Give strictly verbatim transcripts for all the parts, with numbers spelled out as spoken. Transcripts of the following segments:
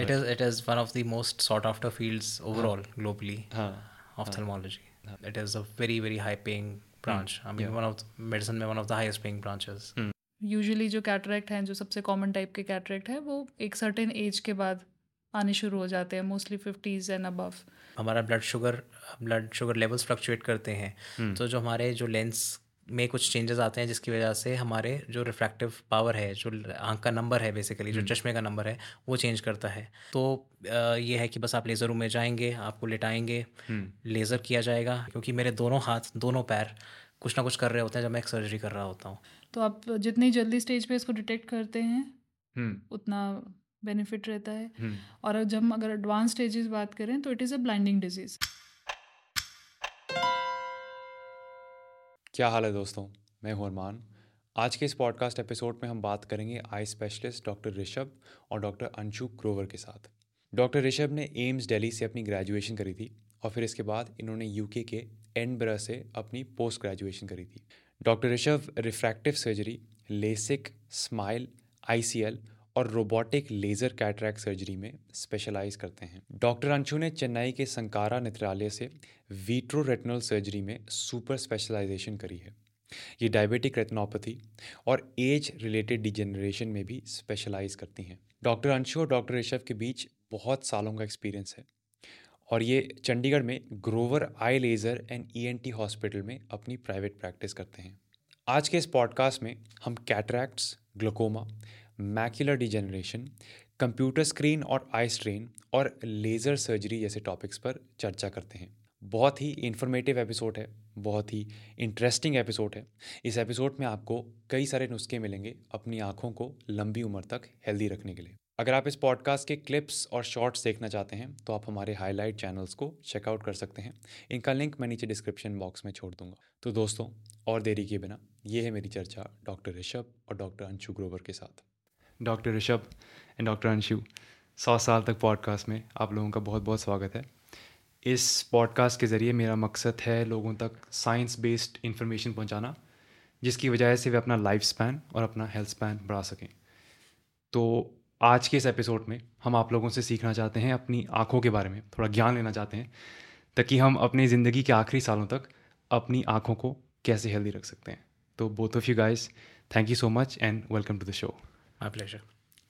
It is it is one of the most sought after fields overall हाँ, globally. हाँ, ophthalmology. हाँ, it is a very very high paying branch. I mean yeah. one of the, medicine में one of the highest paying branches. Usually जो cataract हैं जो सबसे common type के cataract हैं वो एक certain age के बाद आने शुरू हो जाते हैं मोस्टली फिफ्टीज एंड अबव. हमारा blood sugar blood sugar levels fluctuate करते हैं तो जो हमारे जो लेंस में कुछ चेंजेस आते हैं जिसकी वजह से हमारे जो रिफ्रैक्टिव पावर है जो आंख का नंबर है बेसिकली जो चश्मे का नंबर है वो चेंज करता है. तो ये है कि बस आप लेज़र रूम में जाएंगे, आपको लेटाएंगे, लेज़र किया जाएगा क्योंकि मेरे दोनों हाथ दोनों पैर कुछ ना कुछ कर रहे होते हैं जब मैं एक सर्जरी कर रहा होता हूँ. तो आप जितनी जल्दी स्टेज पे इसको डिटेक्ट करते हैं उतना बेनिफिट रहता है. hmm. और जब हम अगर एडवांस स्टेजेस बात करें तो it is a blinding disease. क्या हाल है दोस्तों, मैं हूं अरमान. आज के इस पॉडकास्ट एपिसोड में हम बात करेंगे आई स्पेशलिस्ट डॉक्टर ऋषभ और डॉक्टर अंशु ग्रोवर के साथ. डॉक्टर ऋषभ ने एम्स दिल्ली से अपनी ग्रेजुएशन करी थी और फिर इसके बाद इन्होंने यूके के एडिनबर्ग से अपनी पोस्ट ग्रेजुएशन करी थी. Doctor Rishabh refractive surgery, LASIK, SMILE, ICL और रोबोटिक लेज़र कैटरैक्ट सर्जरी में स्पेशलाइज करते हैं. डॉक्टर अंशु ने चेन्नई के संकारा नेत्रालय से विट्रो रेटिनल सर्जरी में सुपर स्पेशलाइजेशन करी है. ये डायबिटिक रेटिनोपैथी और एज रिलेटेड डिजेनरेशन में भी स्पेशलाइज करती हैं. डॉक्टर अंशु और डॉक्टर ऋषभ के बीच बहुत सालों का एक्सपीरियंस है और ये चंडीगढ़ में Grover eye laser and E N T hospital में अपनी प्राइवेट प्रैक्टिस करते हैं. आज के इस पॉडकास्ट में हम cataracts, glaucoma, macular degeneration, computer screen और आई स्ट्रेन और लेज़र सर्जरी जैसे टॉपिक्स पर चर्चा करते हैं. बहुत ही इन्फॉर्मेटिव एपिसोड है, बहुत ही इंटरेस्टिंग एपिसोड है. इस एपिसोड में आपको कई सारे नुस्खे मिलेंगे अपनी आँखों को लंबी उम्र तक हेल्दी रखने के लिए. अगर आप इस पॉडकास्ट के क्लिप्स और शॉर्ट्स देखना चाहते हैं तो आप हमारे हाईलाइट चैनल्स को चेकआउट कर सकते हैं. इनका लिंक मैं नीचे डिस्क्रिप्शन बॉक्स में छोड़ दूंगा. तो दोस्तों, और देरी किए बिना ये है मेरी चर्चा डॉक्टर ऋषभ और डॉक्टर अंशु ग्रोवर के साथ. Doctor Rishabh and doctor Anshu, सौ साल तक पॉडकास्ट में आप लोगों का बहुत बहुत स्वागत है. इस पॉडकास्ट के ज़रिए मेरा मकसद है लोगों तक साइंस बेस्ड इन्फॉर्मेशन पहुंचाना, जिसकी वजह से वे अपना लाइफ स्पैन और अपना हेल्थ स्पैन बढ़ा सकें. तो आज के इस एपिसोड में हम आप लोगों से सीखना चाहते हैं, अपनी आँखों के बारे में थोड़ा ज्ञान लेना चाहते हैं ताकि हम अपनी ज़िंदगी के आखिरी सालों तक अपनी आँखों को कैसे हेल्दी रख सकते हैं. तो both of you guys, thank you so much and welcome to the show. My pleasure.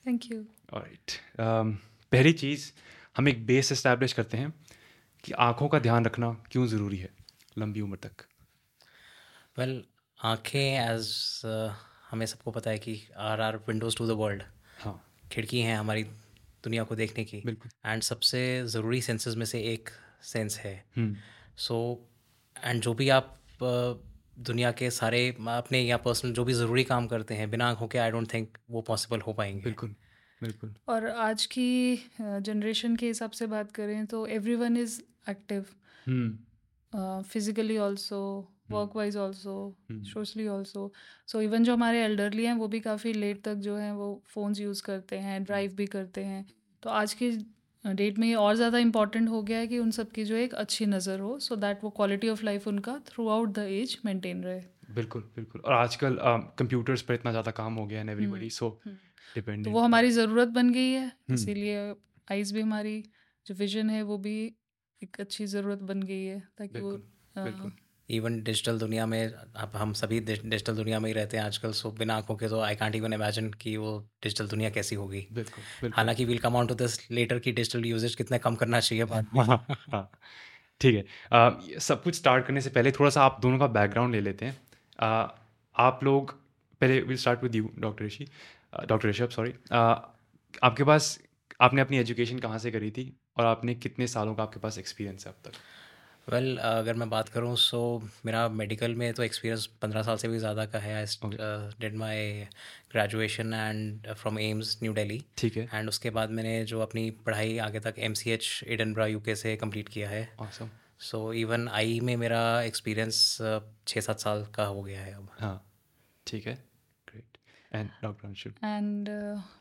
Thank you. All right. Um, पहली चीज़, हम एक बेस एस्टैब्लिश करते हैं कि आँखों का ध्यान रखना क्यों ज़रूरी है लंबी उम्र तक. वेल well, आँखें एज uh, हमें सबको पता है कि are are windows to the world. हाँ, खिड़की हैं हमारी दुनिया को देखने की. बिल्कुल. एंड सबसे ज़रूरी सेंसेस में से एक सेंस है. सो एंड जो भी आप uh, दुनिया के सारे अपने या पर्सनल जो भी ज़रूरी काम करते हैं बिना आँखों के, आई डोंट थिंक वो पॉसिबल हो पाएंगे. बिल्कुल बिल्कुल. और आज की जनरेशन के हिसाब से बात करें तो everyone is active, physically also, work wise also, socially also. So even जो हमारे एल्डरली हैं वो भी काफ़ी लेट तक जो हैं वो फ़ोन्स यूज़ करते हैं, ड्राइव भी करते हैं. तो आज की डेट में ये और ज़्यादा इम्पॉर्टेंट हो गया है कि उन सब की जो एक अच्छी नज़र हो, सो so दैट वो क्वालिटी ऑफ लाइफ उनका throughout the age maintain रहे. बिल्कुल बिल्कुल. और आजकल कंप्यूटर्स uh, पर इतना ज़्यादा काम हो गया है, एवरीबॉडी सो डिपेंडेंट. वो हमारी ज़रूरत बन गई है, इसीलिए आइज़ भी हमारी जो विजन है वो भी एक अच्छी ज़रूरत बन गई है ताकि वो uh, इवन डिजिटल दुनिया में, अब हम सभी डिजिटल दुनिया में ही रहते हैं आजकल. सो बिना आंखों के तो आई कांट इवन इमेजिन कि वो डिजिटल दुनिया कैसी होगी. हालांकि we'll come on to this later कि डिजिटल यूजेज कितना कम करना चाहिए बाद में. ठीक है. आ, सब कुछ स्टार्ट करने से पहले थोड़ा सा आप दोनों का बैकग्राउंड ले लेते हैं. आ, आप लोग पहले, will start with you doctor Rishi doctor Rishabh sorry आपके पास, आपने अपनी एजुकेशन कहाँ से करी थी और आपने कितने सालों का आपके पास एक्सपीरियंस है अब तक. वेल well, अगर मैं बात करूँ सो so, मेरा मेडिकल में तो एक्सपीरियंस पंद्रह साल से भी ज़्यादा का है. I did my graduation and from AIIMS new Delhi. ठीक है. एंड उसके बाद मैंने जो अपनी पढ़ाई आगे तक M C H Edinburgh UK से कंप्लीट किया है. सो इवन आई में मेरा एक्सपीरियंस छः सात साल का हो गया है अब. हाँ, ठीक है. एंड डॉक्टर अंशु एंड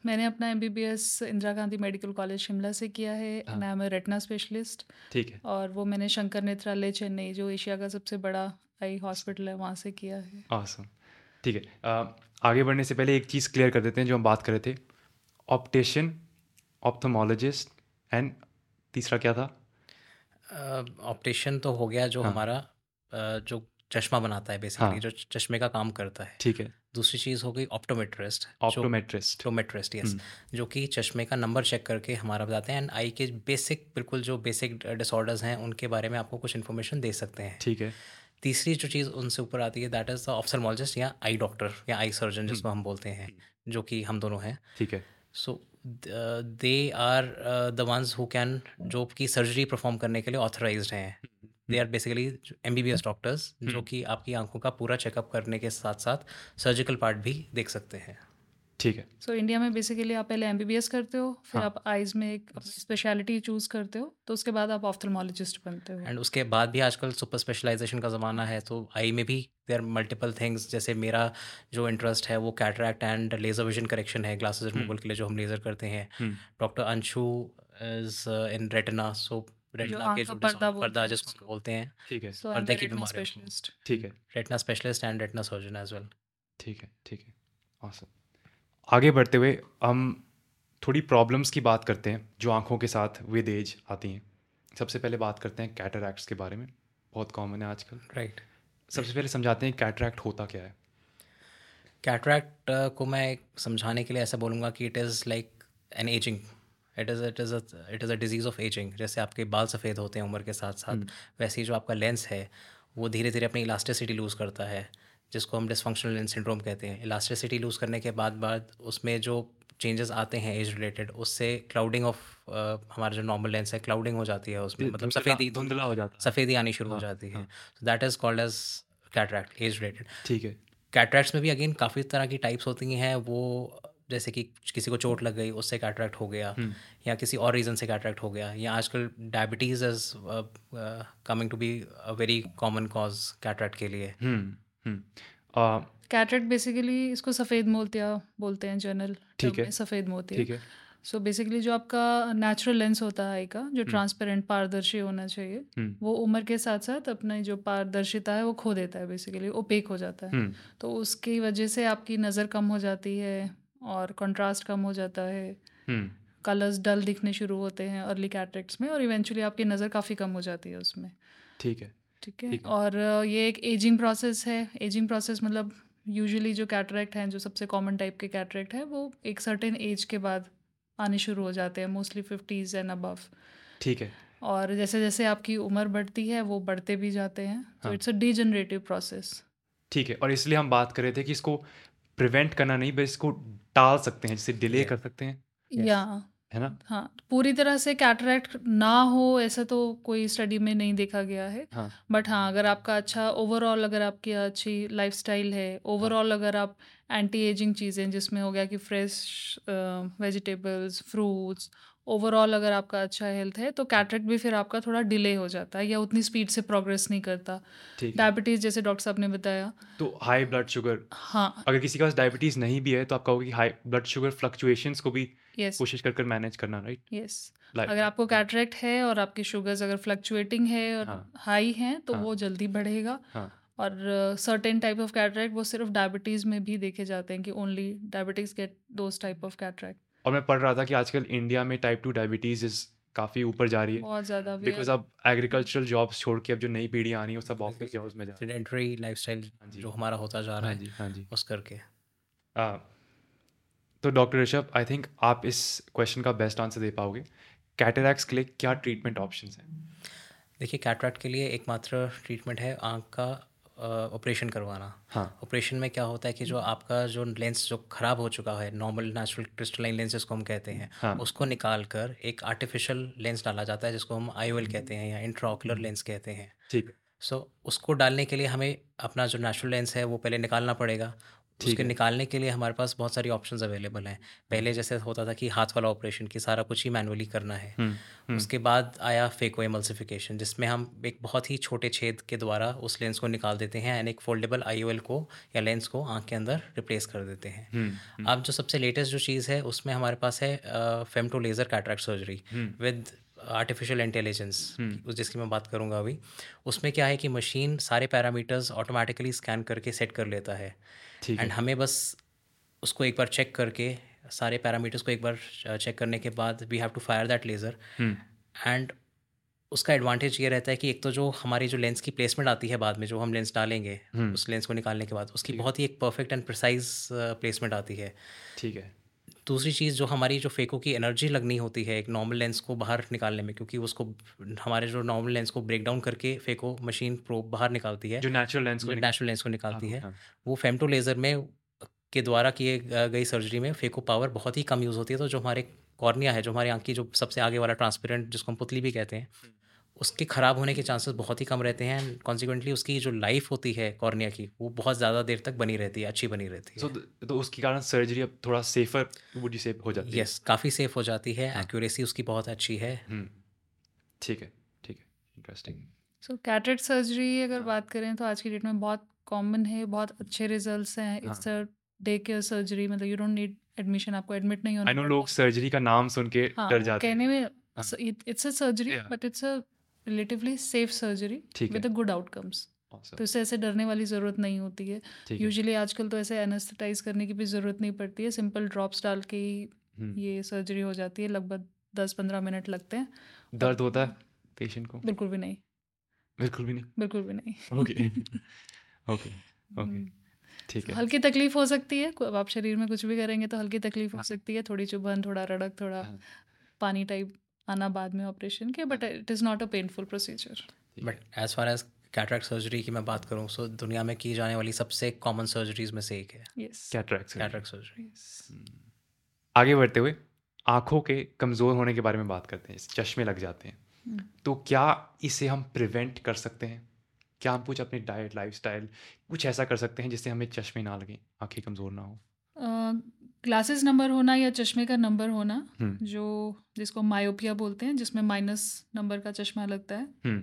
मैंने अपना MBBS Indira Gandhi medical college Shimla से किया है. And I am retina specialist. ठीक है. और वो मैंने शंकर नेत्रालय चेन्नई, जो एशिया का सबसे बड़ा आई हॉस्पिटल है, वहाँ से किया है. ऑसम. ठीक है. uh, आगे बढ़ने से पहले एक चीज़ क्लियर कर देते हैं जो हम बात कर रहे थे. ऑप्टेशन ऑप्थोमोलॉजिस्ट एंड तीसरा क्या था? ऑप्टिशियन uh, तो हो गया जो हाँ. हमारा uh, जो चश्मा बनाता है बेसिकली, हाँ. जो चश्मे का काम करता है, ठीक है. दूसरी चीज़ हो गई ऑप्टोमेट्रिस्ट, ऑप्टोमेट्रिस्ट ऑप्टोमेट्रिस्ट यस, जो कि चश्मे का नंबर चेक करके हमारा बताते हैं एंड आई के बेसिक बिल्कुल जो बेसिक डिसऑर्डर्स हैं उनके बारे में आपको कुछ इन्फॉर्मेशन दे सकते हैं, ठीक है. तीसरी जो चीज़ उनसे ऊपर आती है दैट इज़ द ऑप्थेल्मोलॉजिस्ट या आई डॉक्टर या आई सर्जन जिसको हम बोलते हैं, जो कि हम दोनों हैं, ठीक है. So they are the ones who can, जो कि सर्जरी परफॉर्म करने के लिए ऑथराइज्ड हैं. They are basically MBBS doctors जो कि आपकी आंखों का पूरा चेकअप करने के साथ साथ सर्जिकल पार्ट भी देख सकते हैं, ठीक है. सो so, इंडिया में बेसिकली आप पहले एमबीबीएस करते हो, फिर हाँ. आप आइज में एक स्पेशलिटी चूज़ करते हो, तो उसके बाद आप ऑफ्थेल्मोलॉजिस्ट बनते हो. एंड उसके बाद भी आजकल सुपर स्पेशलाइजेशन का ज़माना है, तो आई में भी देयर आर मल्टीपल थिंग्स. जैसे मेरा जो इंटरेस्ट है वो cataract and laser vision correction है, ग्लासेस रिमूवल के लिए जो हम लेज़र करते हैं. Doctor Anshu is in retina, so retina के जो पर्दा जिसको बोलते हैं, ठीक है, पर्दे की बीमारी, ठीक है, retina specialist and retina surgeon as well, ठीक है, ठीक है, ऑसम. आगे बढ़ते हुए हम थोड़ी प्रॉब्लम्स की बात करते हैं जो आँखों के साथ विद एज आती हैं. सबसे पहले बात करते हैं कैटरैक्ट्स के बारे में, बहुत कॉमन है आजकल, राइट right. सबसे पहले समझाते हैं कैटरैक्ट होता क्या है. कैटरैक्ट को मैं समझाने के लिए ऐसा बोलूँगा कि it is like an ageing, it is it is it is a disease of ageing. जैसे आपके बाल सफ़ेद होते हैं उम्र के साथ साथ, वैसे ही जो आपका लेंस है वो धीरे धीरे अपनी इलास्टिसिटी लूज़ करता है, जिसको हम डिसफंक्शनल लेंस सिंड्रोम कहते हैं. इलास्टिसिटी लूज़ करने के बाद बाद उसमें जो चेंजेस आते हैं एज रिलेटेड, उससे क्लाउडिंग ऑफ हमारा जो नॉर्मल लेंस है क्लाउडिंग हो जाती है उसमें, मतलब सफ़ेदी धुंधला हो जाता है, सफ़ेदी आनी शुरू हो जाती है. So that is called as cataract age related, ठीक है. कैटरैक्ट्स में भी अगेन काफ़ी तरह की टाइप्स होती हैं, वो जैसे कि किसी को चोट लग गई उससे कैटरैक्ट हो गया, या किसी और रीज़न से कैटरैक्ट हो गया, या आजकल diabetes is coming to be a very common cause cataract के लिए. कैटरैक्ट बेसिकली इसको सफ़ेद मोतिया बोलते हैं जनरल, ठीक है, सफ़ेद मोतिया. सो बेसिकली जो आपका नेचुरल लेंस होता है आई का, जो ट्रांसपेरेंट पारदर्शी होना चाहिए, वो उम्र के साथ साथ अपनी जो पारदर्शिता है वो खो देता है, बेसिकली ओपेक हो जाता है. तो उसकी वजह से आपकी नज़र कम हो जाती है और कंट्रास्ट कम हो जाता है, कलर्स डल दिखने शुरू होते हैं अर्ली कैटरैक्ट्स में, और इवेंचुअली आपकी नज़र काफ़ी कम हो जाती है उसमें, ठीक है, ठीक है. और ये एक एजिंग प्रोसेस है. एजिंग प्रोसेस मतलब यूजुअली जो कैटरैक्ट हैं, जो सबसे कॉमन टाइप के कैटरैक्ट हैं, वो एक सर्टेन एज के बाद आने शुरू हो जाते हैं, मोस्टली फिफ्टीज़ एंड अबव, ठीक है. और जैसे जैसे आपकी उम्र बढ़ती है वो बढ़ते भी जाते हैं, तो इट्स अ डीजनरेटिव प्रोसेस, ठीक है. और इसलिए हम बात कर रहे थे कि इसको प्रिवेंट करना नहीं बल्कि इसको टाल सकते हैं, जिसे डिले yeah. कर सकते हैं yeah. या है ना, हाँ. पूरी तरह से कैटरैक्ट ना हो ऐसा तो कोई स्टडी में नहीं देखा गया है, हाँ. बट हाँ, अगर आपका अच्छा ओवरऑल, अगर आपकी अच्छी लाइफस्टाइल है ओवरऑल, हाँ. अगर आप एंटी एजिंग चीज़ें, जिसमें हो गया कि फ्रेश वेजिटेबल्स, फ्रूट्स, ओवरऑल अगर आपका अच्छा हेल्थ है, तो कैटरैक्ट भी फिर आपका थोड़ा डिले हो जाता है या उतनी स्पीड से प्रोग्रेस नहीं करता. डायबिटीज़ जैसे डॉक्टर साहब ने बताया, तो हाई ब्लड शुगर, हाँ, अगर किसी के पास डायबिटीज़ नहीं भी है तो आप कहोगे कि हाई ब्लड शुगर फ्लक्चुएशंस को भी yes. कोशिश कर कर मैनेज करना, right right? Yes yes. like, अगर आपको कैटरैक्ट है और आपकी शुगर्स अगर फ्लक्चुएटिंग है और हाई हाँ, हैं तो हाँ, वो जल्दी बढ़ेगा. हाँ, और सर्टेन टाइप ऑफ कैटरैक्ट वो सिर्फ डायबिटीज़ में भी देखे जाते हैं कि only diabetics get those type of cataract. और मैं पढ़ रहा था कि आजकल इंडिया में टाइप टू डायबिटीज़ इस काफ़ी ऊपर जा रही है, बहुत ज़्यादा, बिकॉज अब एग्रीकल्चरल जॉब्स छोड़ के अब जो नई पीढ़ी आनी है वो सब ऑफिस जॉब्स में जा रही है, सेडेंटरी लाइफस्टाइल जो हमारा होता जा रहा है, हाँ जी, हाँ जी, उस करके. आ, तो डॉक्टर ऋषभ, आई थिंक आप इस क्वेश्चन का बेस्ट आंसर दे पाओगे. कैटरैक्ट्स के लिए क्या ट्रीटमेंट ऑप्शंस हैं? देखिए, कैटरैक्ट के लिए एकमात्र ट्रीटमेंट है आँख का ऑपरेशन uh, करवाना. हाँ, ऑपरेशन में क्या होता है कि जो आपका जो लेंस जो ख़राब हो चुका है, नॉर्मल नेचुरल क्रिस्टलाइन लेंस जिसको हम कहते हैं, हाँ, उसको निकाल कर एक आर्टिफिशियल लेंस डाला जाता है जिसको हम आईओएल कहते हैं या इंट्राओकुलर लेंस कहते हैं, ठीक. सो so, उसको डालने के लिए हमें अपना जो नेचुरल लेंस है वो पहले निकालना पड़ेगा. उसके निकालने के लिए हमारे पास बहुत सारी ऑप्शंस अवेलेबल हैं. पहले जैसे होता था कि हाथ वाला ऑपरेशन की सारा कुछ ही मैनुअली करना है, हुँ, हुँ. उसके बाद आया फेको एमल्सिफिकेशन, जिसमें हम एक बहुत ही छोटे छेद के द्वारा उस लेंस को निकाल देते हैं एंड एक फोल्डेबल आईओएल को या लेंस को आँख के अंदर रिप्लेस कर देते हैं. हुँ, हुँ. अब जो सबसे लेटेस्ट जो चीज़ है उसमें हमारे पास है femto laser cataract surgery with artificial intelligence, जिसकी मैं बात करूँगा अभी. उसमें क्या है कि मशीन सारे पैरामीटर्स ऑटोमेटिकली स्कैन करके सेट कर लेता है एंड हमें बस उसको एक बार चेक करके सारे पैरामीटर्स को एक बार चेक करने के बाद we have to fire that laser. And उसका एडवांटेज ये रहता है कि एक तो जो हमारी जो लेंस की प्लेसमेंट आती है बाद में, जो हम लेंस डालेंगे hmm. उस लेंस को निकालने के बाद उसकी बहुत ही एक परफेक्ट एंड प्रिसाइज प्लेसमेंट आती है. ठीक है. दूसरी चीज़ जो हमारी जो फेकों की एनर्जी लगनी होती है एक नॉर्मल लेंस को बाहर निकालने में, क्योंकि उसको हमारे जो नॉर्मल लेंस को ब्रेक डाउन करके फेको मशीन प्रोब बाहर निकालती है, जो नेचुरल लेंस को नेचुरल लेंस को निकालती है, वो फेमटो लेज़र में के द्वारा किए गई सर्जरी में फेको पावर बहुत ही कम यूज़ होती है. तो जो हमारे कॉर्निया है, जो हमारी आँख की जो सबसे आगे वाला ट्रांसपेरेंट जिसको हम पुतली भी कहते हैं, उसके ख़राब होने के चांसेस बहुत ही कम रहते हैं. एंड कॉन्सिक्वेंटली उसकी जो लाइफ होती है कॉर्निया की, वो बहुत ज़्यादा देर तक बनी रहती है, अच्छी बनी रहती है. तो तो उसके कारण सर्जरी अब थोड़ा सेफर वुड यू से हो जाती है. यस, काफ़ी सेफ हो जाती है. एक्यूरेसी उसकी बहुत अच्छी है. ठीक है, ठीक है, इंटरेस्टिंग. सो कैटरेक्ट सर्जरी अगर बात करें तो आज की डेट में बहुत कॉमन है, बहुत अच्छे रिजल्ट्स हैं. It's a day care surgery, मतलब यू डोंट नीड एडमिशन, आपको एडमिट नहीं होना. आई नो लोग सर्जरी का नाम सुन के डर जाते हैं, कहने में it's a surgery but it's a relatively safe surgery with good outcomes. तो इससे ऐसे डरने वाली ज़रूरत नहीं होती है. यूजुअली आजकल तो ऐसे एनेस्थेटाइज करने की भी ज़रूरत नहीं पड़ती है, सिंपल ड्रॉप्स डाल के ही ये सर्जरी हो जाती है. लगभग दस पंद्रह मिनट लगते हैं. दर्द होता है पेशेंट को? बिल्कुल भी नहीं, बिल्कुल भी नहीं, बिल्कुल भी नहीं. ओके ओके ओके, ठीक है. हल्की तकलीफ हो सकती है, अब आप शरीर में कुछ भी करेंगे तो हल्की तकलीफ हो सकती है, थोड़ी चुभन, थोड़ा रड़क, थोड़ा पानी टाइप आना बाद में ऑपरेशन के, but it is not a painful procedure. But as far as cataract surgery की मैं बात करूँ, सो दुनिया में की जाने वाली सबसे कॉमन सर्जरीज में से एक है कैटरेक्ट कैटरेक्ट सर्जरी. आगे बढ़ते हुए आँखों के कमज़ोर होने के बारे में बात करते हैं. चश्मे लग जाते हैं तो क्या इसे हम प्रिवेंट कर सकते हैं? क्या हम कुछ अपने डाइट, लाइफस्टाइल कुछ ऐसा कर सकते हैं जिससे हमें चश्मे ना लगे, आँखें कमज़ोर ना हो? ग्लासेस नंबर होना या चश्मे का नंबर होना, जो जिसको मायोपिया बोलते हैं, जिसमें माइनस नंबर का चश्मा लगता है,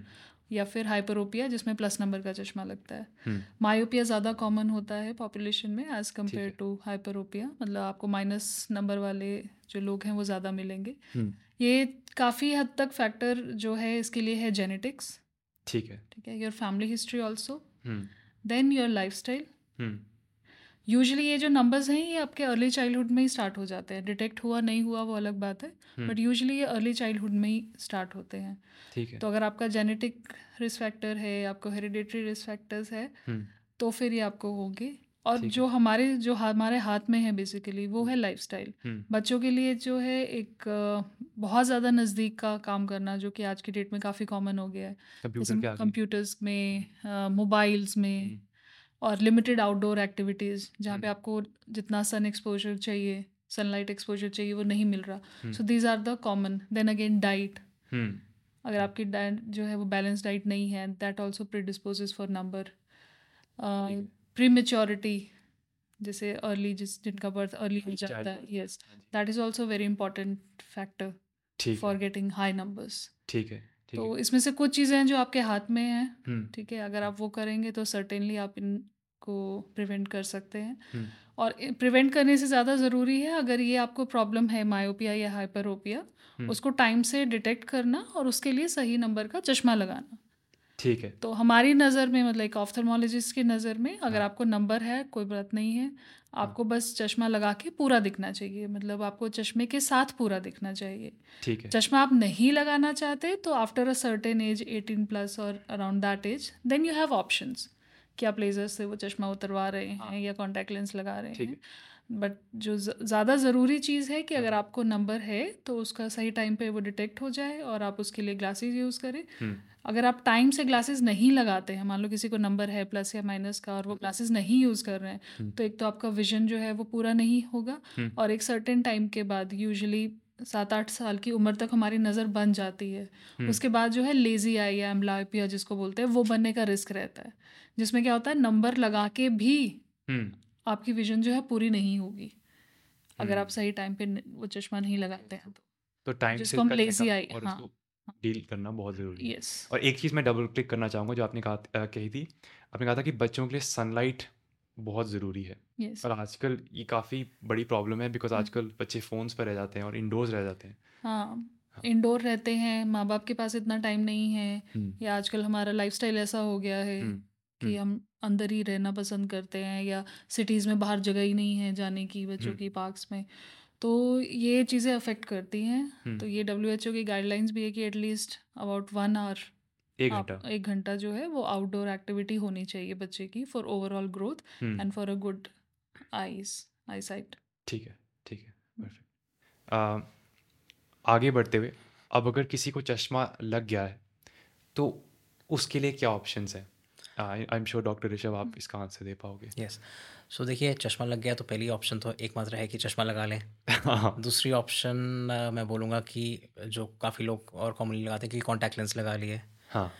या फिर हाइपरोपिया जिसमें प्लस नंबर का चश्मा लगता है. मायोपिया ज़्यादा कॉमन होता है पॉपुलेशन में एज़ कम्पेयर टू हाइपरोपिया, मतलब आपको माइनस नंबर वाले जो लोग हैं वो ज़्यादा मिलेंगे. ये काफ़ी हद तक फैक्टर जो है इसके लिए है जेनेटिक्स. ठीक है, ठीक है. Your family history also, then your lifestyle. Usually ये जो नंबर्स हैं ये आपके अर्ली चाइल्डहुड में ही स्टार्ट हो जाते हैं. डिटेक्ट हुआ नहीं हुआ वो अलग बात है, बट यूजुअली ये अर्ली चाइल्डहुड में ही स्टार्ट होते हैं. ठीक है. तो अगर आपका जेनेटिक रिस्क फैक्टर है, आपको हेरिडेटरी रिस्क फैक्टर्स है, तो फिर ये आपको होंगे. और जो हमारे जो हमारे हाथ में है बेसिकली वो है लाइफस्टाइल. बच्चों के लिए जो है एक बहुत ज़्यादा नज़दीक का काम करना, जो कि आज की डेट में काफ़ी कॉमन हो गया है, कंप्यूटर्स में, मोबाइल्स में, और लिमिटेड आउटडोर एक्टिविटीज़ जहाँ पे आपको जितना सन एक्सपोजर चाहिए, सनलाइट एक्सपोजर चाहिए, वो नहीं मिल रहा. So these are the common. Then again diet, अगर आपकी डाइट जो है वो बैलेंस डाइट नहीं है, that also predisposes for number. Prematurity, जैसे अर्ली, जिस जिनका बर्थ अर्ली हो जाता है, yes, that is also very important factor for getting high numbers. ठीक है. तो इसमें से कुछ चीज़ें हैं जो आपके हाथ में हैं. ठीक है. अगर आप वो करेंगे तो सर्टेनली आप इनको प्रिवेंट कर सकते हैं. और प्रिवेंट करने से ज़्यादा ज़रूरी है, अगर ये आपको प्रॉब्लम है मायोपिया या हाइपरोपिया, उसको टाइम से डिटेक्ट करना और उसके लिए सही नंबर का चश्मा लगाना. ठीक है. तो हमारी नज़र में, मतलब एक ऑफ्थेल्मोलॉजिस्ट की नज़र में, अगर आपको नंबर है कोई बात नहीं है, आपको बस चश्मा लगा के पूरा दिखना चाहिए, मतलब आपको चश्मे के साथ पूरा दिखना चाहिए. ठीक है. चश्मा आप नहीं लगाना चाहते तो after a certain age, eighteen plus और around that age, then you have options कि आप लेज़र से वो चश्मा उतरवा रहे हैं या कॉन्टैक्ट लेंस लगा रहे हैं. बट जो ज़्यादा ज़रूरी चीज़ है कि अगर आपको नंबर है तो उसका सही टाइम पे वो डिटेक्ट हो जाए और आप उसके लिए ग्लासेस यूज़ करें. अगर आप टाइम से ग्लासेस नहीं लगाते हैं, मान लो किसी को नंबर है प्लस या माइनस का और वो ग्लासेस नहीं यूज़ कर रहे हैं, तो एक तो आपका विजन जो है वो पूरा नहीं होगा, और एक सर्टेन टाइम के बाद, यूजुअली सात आठ साल की उम्र तक हमारी नज़र बन जाती है. उसके बाद जो है लेज़ी आई या एम्ब्लायोपिया जिसको बोलते हैं, वो बनने का रिस्क रहता है, जिसमें क्या होता है नंबर लगा के भी आपकी विजन जो है पूरी नहीं होगी अगर आप सही टाइम पे वो चश्मा नहीं लगाते हैं. तो टाइम से लेजी आई और उसको डील करना बहुत ज़रूरी है. और एक चीज़ मैं डबल क्लिक करना चाहूँगा जो आपने कहा कही थी, आपने कहा था कि बच्चों के लिए सनलाइट बहुत ज़रूरी है. yes. और आजकल ये काफ़ी बड़ी प्रॉब्लम है, बिकॉज आजकल बच्चे फ़ोन्स पर रह जाते हैं और इंडोर्स रह जाते हैं. हाँ, इंडोर रहते हैं, माँ बाप के पास इतना टाइम नहीं है, या आजकल हमारा लाइफस्टाइल ऐसा हो गया है कि हम अंदर ही रहना पसंद करते हैं, या सिटीज़ में बाहर जगह ही नहीं है जाने की बच्चों की, पार्क्स में. तो ये चीज़ें अफेक्ट करती हैं। तो हम्म ये डब्ल्यू एच ओ की गाइडलाइंस भी है कि एटलीस्ट अबाउट वन आवर एक आप घंटा एक घंटा जो है वो आउटडोर एक्टिविटी होनी चाहिए बच्चे की, for overall growth hmm and for a good eyes I site. ठीक है ठीक है परफेक्ट। आ, आगे बढ़ते हुए, अब अगर किसी को चश्मा लग गया है तो उसके लिए क्या ऑप्शंस हैं? I I am sure doctor Rishabh आप इसका आंसर दे पाओगे। यस। सो देखिए, चश्मा लग गया तो पहली ऑप्शन तो एकमात्र है कि चश्मा लगा लें। हाँ दूसरी ऑप्शन मैं बोलूँगा कि जो काफ़ी लोग और कॉमनली लगाते हैं कि कॉन्टैक्ट लेंस लगा लिए। हाँ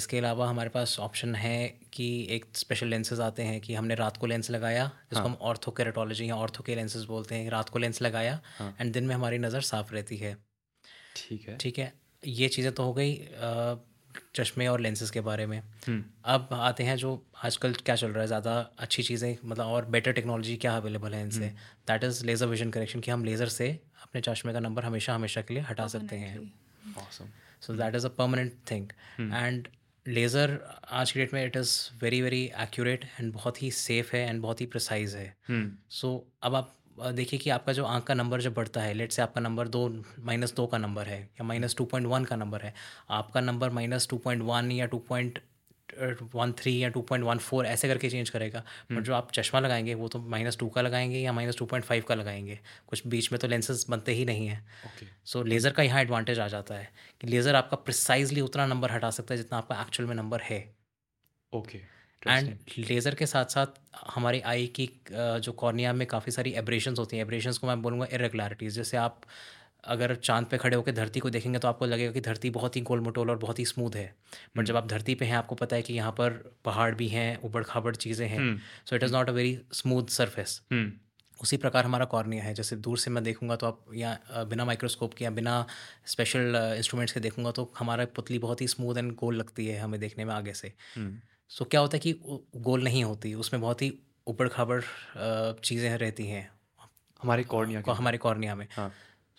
इसके अलावा हमारे पास ऑप्शन है कि एक स्पेशल लेंसेज आते हैं कि हमने रात को लेंस लगाया, जिसको हम हाँ ऑर्थोकेरेटोलॉजी या ऑर्थो के लेंसेज बोलते हैं। रात को लेंस लगाया हाँ एंड दिन में हमारी नज़र साफ रहती है। ठीक है ठीक है, ये चीज़ें तो हो गई अ, चश्मे और लेंसेज के बारे में। हम्म अब आते हैं जो आजकल क्या चल रहा है, ज़्यादा अच्छी चीज़ें मतलब और बेटर टेक्नोलॉजी क्या अवेलेबल है इनसे, hmm that is laser vision correction, कि हम लेज़र से अपने चश्मे का नंबर हमेशा हमेशा के लिए हटा सकते हैं। Permanently awesome so that is a permanent thing. Hmm and laser आज की डेट में it is very very accurate and बहुत ही सेफ है एंड बहुत ही प्रिसाइज है। हम्म सो अब आप अ, देखिए कि आपका जो आंख का नंबर जब बढ़ता है, लेट से आपका नंबर दो माइनस दो का नंबर है या माइनस टू पॉइंट वन का नंबर है, आपका number minus two point one या टू पॉइंट वन थ्री या टू पॉइंट वन फोर ऐसे करके चेंज करेगा। बट हम्म जो आप चश्मा लगाएंगे वो तो माइनस टू का लगाएंगे या माइनस टू पॉइंट फाइव का लगाएंगे, कुछ बीच में तो लेंसेज बनते ही नहीं हैं। ओके सो लेज़र का यहाँ एडवांटेज आ जाता है कि लेज़र आपका प्रिसाइजली उतना नंबर हटा सकता है जितना आपका एक्चुअल में नंबर है। ओके एंड इंटरेस्टिंग लेज़र के साथ साथ हमारी आई की अ, जो कॉर्निया में काफ़ी सारी एब्रेशंस होती हैं। एब्रेशंस को मैं बोलूँगा इरेगुलरिटीज़, जैसे आप अगर चांद पे खड़े होकर धरती को देखेंगे तो आपको लगेगा कि धरती बहुत ही गोल मटोल और बहुत ही स्मूथ है, बट जब हम्म आप धरती पे हैं आपको पता है कि यहाँ पर पहाड़ भी हैं, उबड़ खाबड़ चीज़ें हैं। Hmm so it is hmm not a very smooth surface. Hmm उसी प्रकार हमारा कॉर्निया है, जैसे दूर से मैं देखूंगा तो आप या अ, बिना माइक्रोस्कोप के या बिना स्पेशल इंस्ट्रूमेंट्स के देखूंगा तो हमारा पुतली बहुत ही स्मूथ एंड गोल लगती है हमें देखने में आगे से। हम्म सो क्या होता है कि वो गोल नहीं होती, उसमें बहुत ही ऊबड़ खाबड़ चीज़ें रहती हैं हमारे कॉर्निया के को- अंदर। हमारे कॉर्निया में। हाँ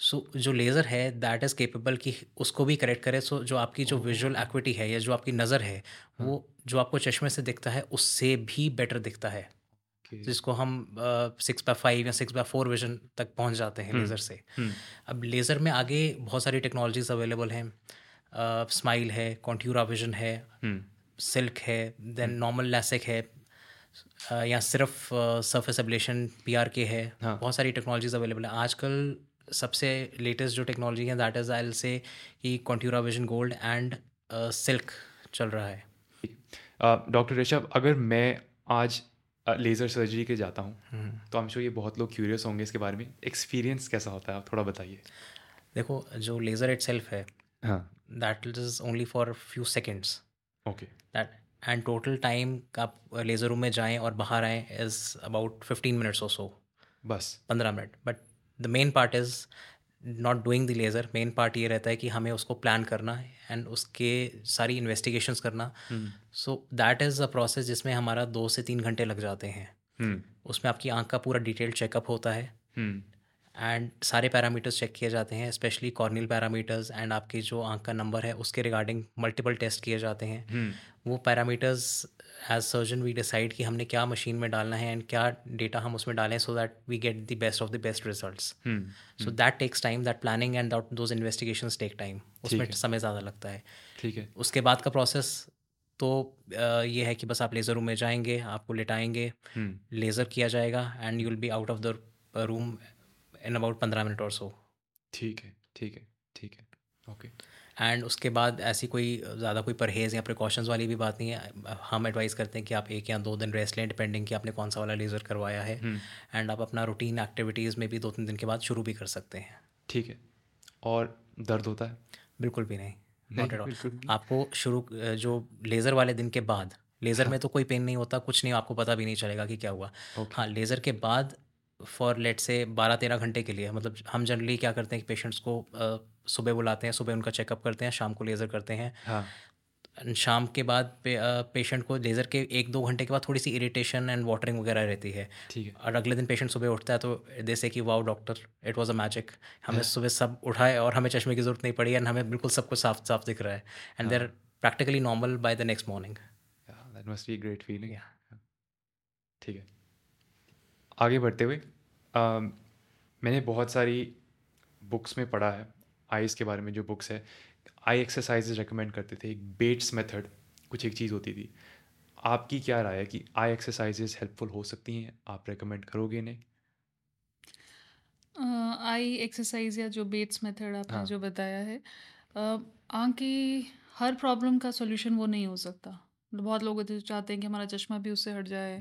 सो जो लेज़र है दैट इज़ केपेबल कि उसको भी करेक्ट करे। सो जो आपकी जो विजुअल ओह एक्विटी है या जो आपकी नज़र है हाँ वो जो आपको चश्मे से दिखता है उससे भी बेटर दिखता है, ओके जिसको हम सिक्स बाय फाइव या सिक्स बाय फोर विजन तक पहुंच जाते हैं हम्म लेज़र से। हम्म अब लेज़र में आगे बहुत सारी टेक्नोलॉजीज अवेलेबल हैं, स्माइल है, कॉन्ट्यूरा विजन है, हम्म सिल्क है, देन हम्म नॉर्मल लैसिक है, अ, या सिर्फ सरफेस एब्लेशन पी आर के है। हाँ बहुत सारी टेक्नोलॉजीज अवेलेबल है आजकल। सबसे लेटेस्ट जो टेक्नोलॉजी है दैट इज़ आई से कि Contoura vision gold and silk चल रहा है। डॉक्टर ऋषभ, अगर मैं आज लेज़र सर्जरी के जाता हूँ हम्म। तो आई एम श्योर ये बहुत लोग क्यूरियस होंगे इसके बारे में। एक्सपीरियंस कैसा होता है, आप थोड़ा बताइए। देखो, जो लेज़र इट सेल्फ है हाँ that is only for few seconds okay that, and total time आप लेज़र रूम में जाएं और बाहर आएँ इज़ अबाउट फिफ्टीन मिनट्स और सो बस पंद्रह मिनट। But the main part is not doing the laser, main part ये रहता है कि हमें उसको प्लान करना है एंड उसके सारी इन्वेस्टिगेशंस करना। Hmm so that is a process जिसमें हमारा दो से तीन घंटे लग जाते हैं। हम्म उसमें आपकी आंख का पूरा डिटेल चेकअप होता है हम्म एंड सारे पैरामीटर्स चेक किए जाते हैं, स्पेशली कॉर्नियल पैरामीटर्स एंड आपकी जो आंख का नंबर है उसके रिगार्डिंग मल्टीपल टेस्ट किए जाते हैं। हम्म वो parameters as surgeon we decide कि हमने क्या मशीन में डालना है एंड क्या डेटा हम उसमें डालें, so that we get the best of the best results. Hmm so hmm, that takes time, that planning and those investigations take time, उसमें ठीक है समय ज़्यादा लगता है। ठीक है उसके बाद का प्रोसेस तो अ, ये है कि बस आप लेज़र रूम में जाएंगे, आपको लेटाएंगे, हम्म लेज़र किया जाएगा and you will be out of the room in about पंद्रह मिनट और सो। ठीक है ठीक है ठीक है ओके एंड उसके बाद ऐसी कोई ज़्यादा कोई परहेज़ या प्रिकॉशंस वाली भी बात नहीं है। हम एडवाइस करते हैं कि आप एक या दो दिन रेस्ट लें, डिपेंडिंग कि आपने कौन सा वाला लेज़र करवाया है, हम्म एंड आप अपना रूटीन एक्टिविटीज़ में भी दो तीन दिन के बाद शुरू भी कर सकते हैं। ठीक है और दर्द होता है? बिल्कुल भी नहीं, नॉट एट नहीं, ऑल। बिल्कुल भी। आपको शुरू अ, जो लेज़र वाले दिन के बाद, लेज़र में हाँ तो कोई पेन नहीं होता, कुछ नहीं, आपको पता भी नहीं चलेगा कि क्या हुआ। ओके हाँ लेज़र के बाद फॉर लेट से बारह तेरह घंटे के लिए, मतलब हम जनरली क्या करते हैं कि पेशेंट्स को अ, सुबह बुलाते हैं, सुबह उनका चेकअप करते हैं, शाम को लेज़र करते हैं हाँ एंड शाम के बाद पे, पेशेंट को लेज़र के एक दो घंटे के बाद थोड़ी सी इरिटेशन एंड वाटरिंग वगैरह रहती है, ठीक है और अगले दिन पेशेंट सुबह उठता है तो दे से कि wow doctor, it was a magic, हमें हाँ सुबह सब उठाए और हमें चश्मे की ज़रूरत नहीं पड़ी एंड हमें बिल्कुल सब कुछ साफ साफ दिख रहा है एंड दे आर हाँ practically normal by the next morning. That must be great feeling. या ठीक है आगे बढ़ते हुए, मैंने बहुत सारी बुक्स में पढ़ा है आइज़ के बारे में, जो बुक्स है आई एक्सरसाइजेज रेकमेंड करते थे, एक बेट्स मेथड कुछ एक चीज़ होती थी। आपकी क्या राय है कि आई एक्सरसाइजेज हेल्पफुल हो सकती हैं, आप रेकमेंड करोगे इन्हें? आई एक्सरसाइज या जो बेट्स मेथड आपने हाँ. जो बताया है, आँख की हर प्रॉब्लम का सोल्यूशन वो नहीं हो सकता। बहुत लोग चाहते हैं कि हमारा चश्मा भी उससे हट जाए,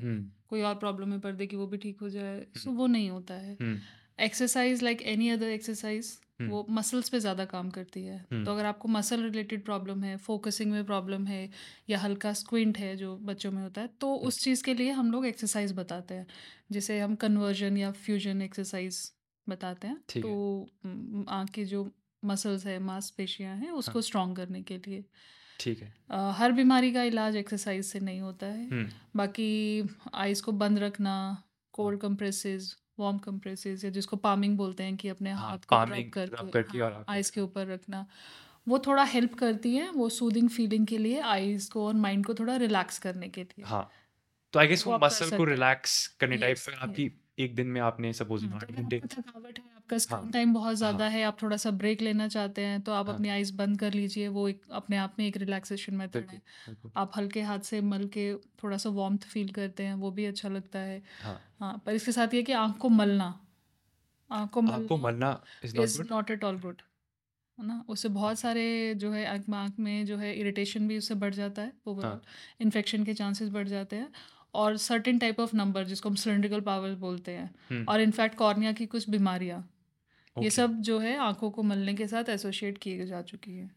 कोई और प्रॉब्लम है पर्दे की वो भी ठीक हो जाए, सो वो नहीं होता है। Exercise like any other exercise वो मसल्स पे ज़्यादा काम करती है। तो अगर आपको मसल रिलेटेड प्रॉब्लम है, फोकसिंग में प्रॉब्लम है, या हल्का स्क्विंट है जो बच्चों में होता है, तो उस चीज़ के लिए हम लोग एक्सरसाइज बताते हैं, जिसे हम कन्वर्जन या फ्यूजन एक्सरसाइज बताते हैं। तो आँख के जो मसल्स है, मांसपेशियाँ हैं, उसको स्ट्रॉन्ग करने के लिए। ठीक है। uh, हर बीमारी का इलाज एक्सरसाइज से नहीं होता है। बाकी आइज़ को बंद रखना, कोल्ड कंप्रेसेस, वार्म कंप्रेसेस, या जिसको पामिंग बोलते हैं कि अपने हाँ, हाथ को रब करके, करके हाँ, आइज़ के ऊपर रखना, वो थोड़ा हेल्प करती है, वो सूदिंग फीलिंग के लिए, आइज़ को और माइंड को थोड़ा रिलैक्स करने के लिए। हाँ, तो आई गेस वो मसल को रिलैक्स करने टाइप। फिर आपकी एक दिन में आपने सपोज थकावट है, आपका स्क्रीन टाइम बहुत ज़्यादा है, आप थोड़ा सा ब्रेक लेना चाहते हैं, तो आप अपनी आइज़ बंद कर लीजिए, वो एक अपने आप में एक रिलैक्सेशन मेथड है। आप हल्के हाथ से मल के थोड़ा सा वार्मथ फील करते हैं, वो भी अच्छा लगता है। हाँ, पर इसके साथ ये कि आँख को मलना, आँख को मलना is not at all good, है ना। उससे बहुत सारे जो है आँख में जो है इरिटेशन भी उससे बढ़ जाता है, ओवरऑल इन्फेक्शन के चांसेस बढ़ जाते हैं, और सर्टेन टाइप ऑफ नंबर जिसको हम सिलेंड्रिकल पावर्स बोलते हैं, और इनफैक्ट कॉर्निया की कुछ बीमारियाँ, ये सब जो है आंखों को मलने के साथ एसोशिएट किए जा चुकी है।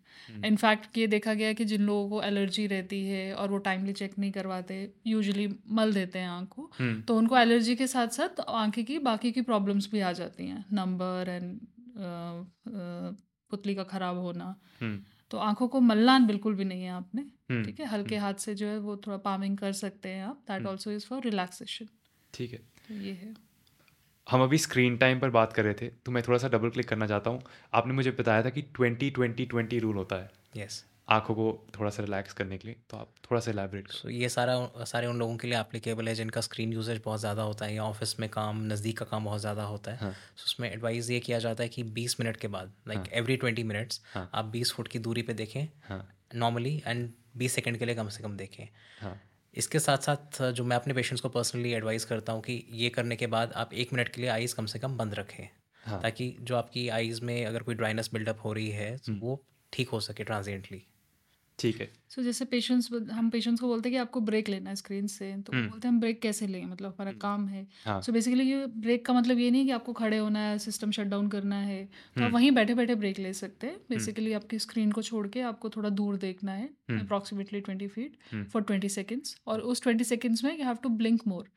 इनफैक्ट ये देखा गया है कि जिन लोगों को एलर्जी रहती है और वो टाइमली चेक नहीं करवाते, यूजुअली मल देते हैं आँख को, तो उनको एलर्जी के साथ साथ आँखें की बाकी की प्रॉब्लम्स भी आ जाती हैं, नंबर एंड पुतली का खराब होना। तो आंखों को मलना बिल्कुल भी नहीं है आपने, ठीक है। हल्के हाथ से जो है वो थोड़ा पामिंग कर सकते हैं आप, that also is for relaxation. ठीक है, तो ये है। हम अभी स्क्रीन टाइम पर बात कर रहे थे, तो मैं थोड़ा सा डबल क्लिक करना चाहता हूँ। आपने मुझे बताया था कि ट्वेंटी ट्वेंटी ट्वेंटी रूल होता है, यस yes. आंखों को थोड़ा सा रिलैक्स करने के लिए, तो आप थोड़ा सा एलैबोरेट करो। so, ये सारा सारे उन लोगों के लिए एप्लीकेबल है जिनका स्क्रीन यूजेज बहुत ज़्यादा होता है, या ऑफिस में काम, नज़दीक का काम बहुत ज़्यादा होता है। हाँ. so, उसमें एडवाइस ये किया जाता है कि बीस मिनट के बाद, लाइक एवरी ट्वेंटी मिनट्स आप बीस फुट की दूरी पे देखें नॉर्मली, एंड बीस सेकेंड के लिए कम से कम देखें। हाँ. इसके साथ साथ जो मैं अपने पेशेंट्स को पर्सनली एडवाइस करता हूँ कि ये करने के बाद आप एक मिनट के लिए आइज़ कम से कम बंद रखें, ताकि जो आपकी आइज़ में अगर कोई ड्राइनेस बिल्डअप हो रही है वो ठीक हो सके ट्रांजिएंटली। ठीक है। सो so, जैसे पेशेंट्स हम पेशेंट्स को बोलते हैं कि आपको ब्रेक लेना है स्क्रीन से, तो hmm. बोलते हैं हम ब्रेक कैसे लें, मतलब हमारा hmm. काम है। सो हाँ. so, बेसिकली ये ब्रेक का मतलब ये नहीं कि आपको खड़े होना है, सिस्टम शट डाउन करना है, तो hmm. आप वहीं बैठे बैठे ब्रेक ले सकते हैं। Basically hmm. आपकी स्क्रीन को छोड़ के आपको थोड़ा दूर देखना है, approximately twenty feet for twenty seconds, और उस ट्वेंटी सेकेंड्स में you have to blink more.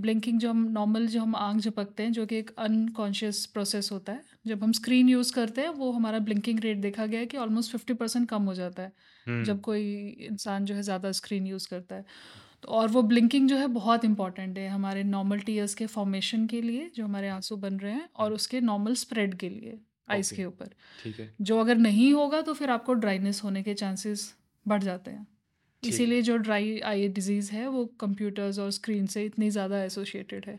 Blinking जो हम नॉर्मल जो हम आँख झपकते हैं, जो कि एक अनकॉन्शियस प्रोसेस होता है, जब हम स्क्रीन यूज़ करते हैं वो हमारा ब्लिंकिंग रेट देखा गया है कि ऑलमोस्ट फिफ्टी परसेंट कम हो जाता है hmm. जब कोई इंसान जो है ज़्यादा स्क्रीन यूज़ करता है। तो और वो ब्लिंकिंग जो है बहुत इंपॉर्टेंट है हमारे नॉर्मल टीयर्स के फॉर्मेशन के लिए, जो हमारे आंसू बन रहे हैं, और उसके नॉर्मल स्प्रेड के लिए आइज़ okay. के ऊपर। ठीक है। जो अगर नहीं होगा तो फिर आपको ड्राइनेस होने के चांसेस बढ़ जाते हैं। इसीलिए जो ड्राई आई डिजीज़ है वो कंप्यूटर्स और स्क्रीन से इतनी ज़्यादा एसोशिएटेड है।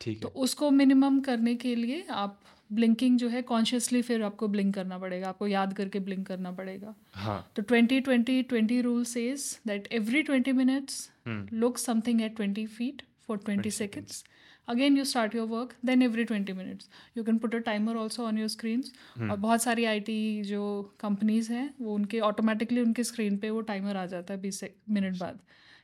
ठीक है। तो उसको मिनिमम करने के लिए आप ब्लिंकिंग जो है कॉन्शियसली, फिर आपको ब्लिंक करना पड़ेगा, आपको याद करके ब्लिंक करना पड़ेगा। हाँ। तो twenty twenty twenty rule says that every twenty minutes look something at twenty feet for twenty seconds. Again you start your work, then every twenty minutes you can put a timer also on your screens. और बहुत सारी I T जो companies हैं वो उनके automatically उनके screen पे वो टाइमर आ जाता है बीस मिनट बाद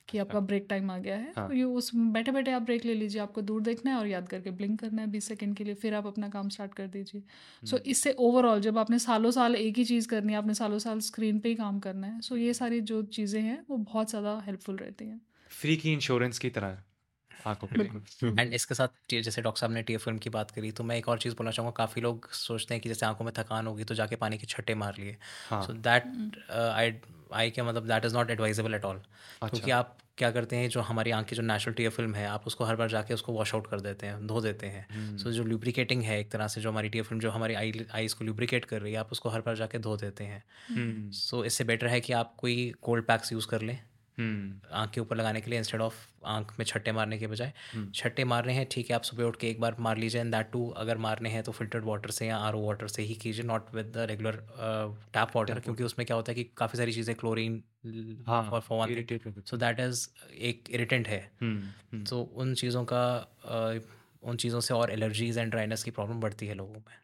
कि आपका ब्रेक टाइम आ गया है। हाँ. तो यू उस बैठे बैठे आप ब्रेक ले लीजिए, आपको दूर देखना है और याद करके ब्लिंक करना है बीस सेकेंड के लिए, फिर आप अपना काम स्टार्ट कर दीजिए। सो so, इससे ओवरऑल जब आपने सालों साल एक ही चीज़ करनी है, आपने सालों साल स्क्रीन पे ही काम करना है, सो so, ये सारी जो चीज़ें हैं वो बहुत ज़्यादा हेल्पफुल रहती हैं, फ्री की इंश्योरेंस की तरह है आँखों के लिए। एंड इसके साथ जैसे डॉक्टर साहब ने टीयर फिल्म की बात करी, तो मैं एक और चीज़ बोलना चाहूँगा। काफ़ी लोग सोचते हैं कि जैसे आंखों में थकान होगी तो जाके पानी के छट्टे मार लिए, सो दैट आई आई के मतलब that is not advisable at all. क्योंकि आप क्या करते हैं, जो हमारी आँख की जो नेचुरल टीयर फिल्म है, आप उसको हर बार जाके उसको वॉश आउट कर देते हैं, धो देते हैं। सो जो लुब्रिकेटिंग है एक तरह से, जो हमारी टीयर फिल्म जो हमारी आई आईज़ को लुब्रिकेट कर रही है, आप उसको हर बार जाके धो देते हैं। सो इससे बेटर है कि आप कोई कोल्ड पैक्स यूज़ कर लें, हम्म आँख के ऊपर लगाने के लिए, इंस्टेड ऑफ आँख में छट्टे मारने के बजाय। हम्म छट्टे मारने हैं ठीक है, आप सुबह उठ के एक बार मार लीजिए, एंड दैट टू अगर मारने हैं तो फिल्टर्ड वाटर से या आर ओ वाटर से ही कीजिए, not with the regular tap water, क्योंकि उसमें क्या होता है कि काफ़ी सारी चीज़ें क्लोरीन हाँ for one, irritated so that is एक इरिटेंट है। तो उन चीज़ों का उन चीज़ों से और एलर्जीज एंड ड्राइनेस की प्रॉब्लम बढ़ती है लोगों में।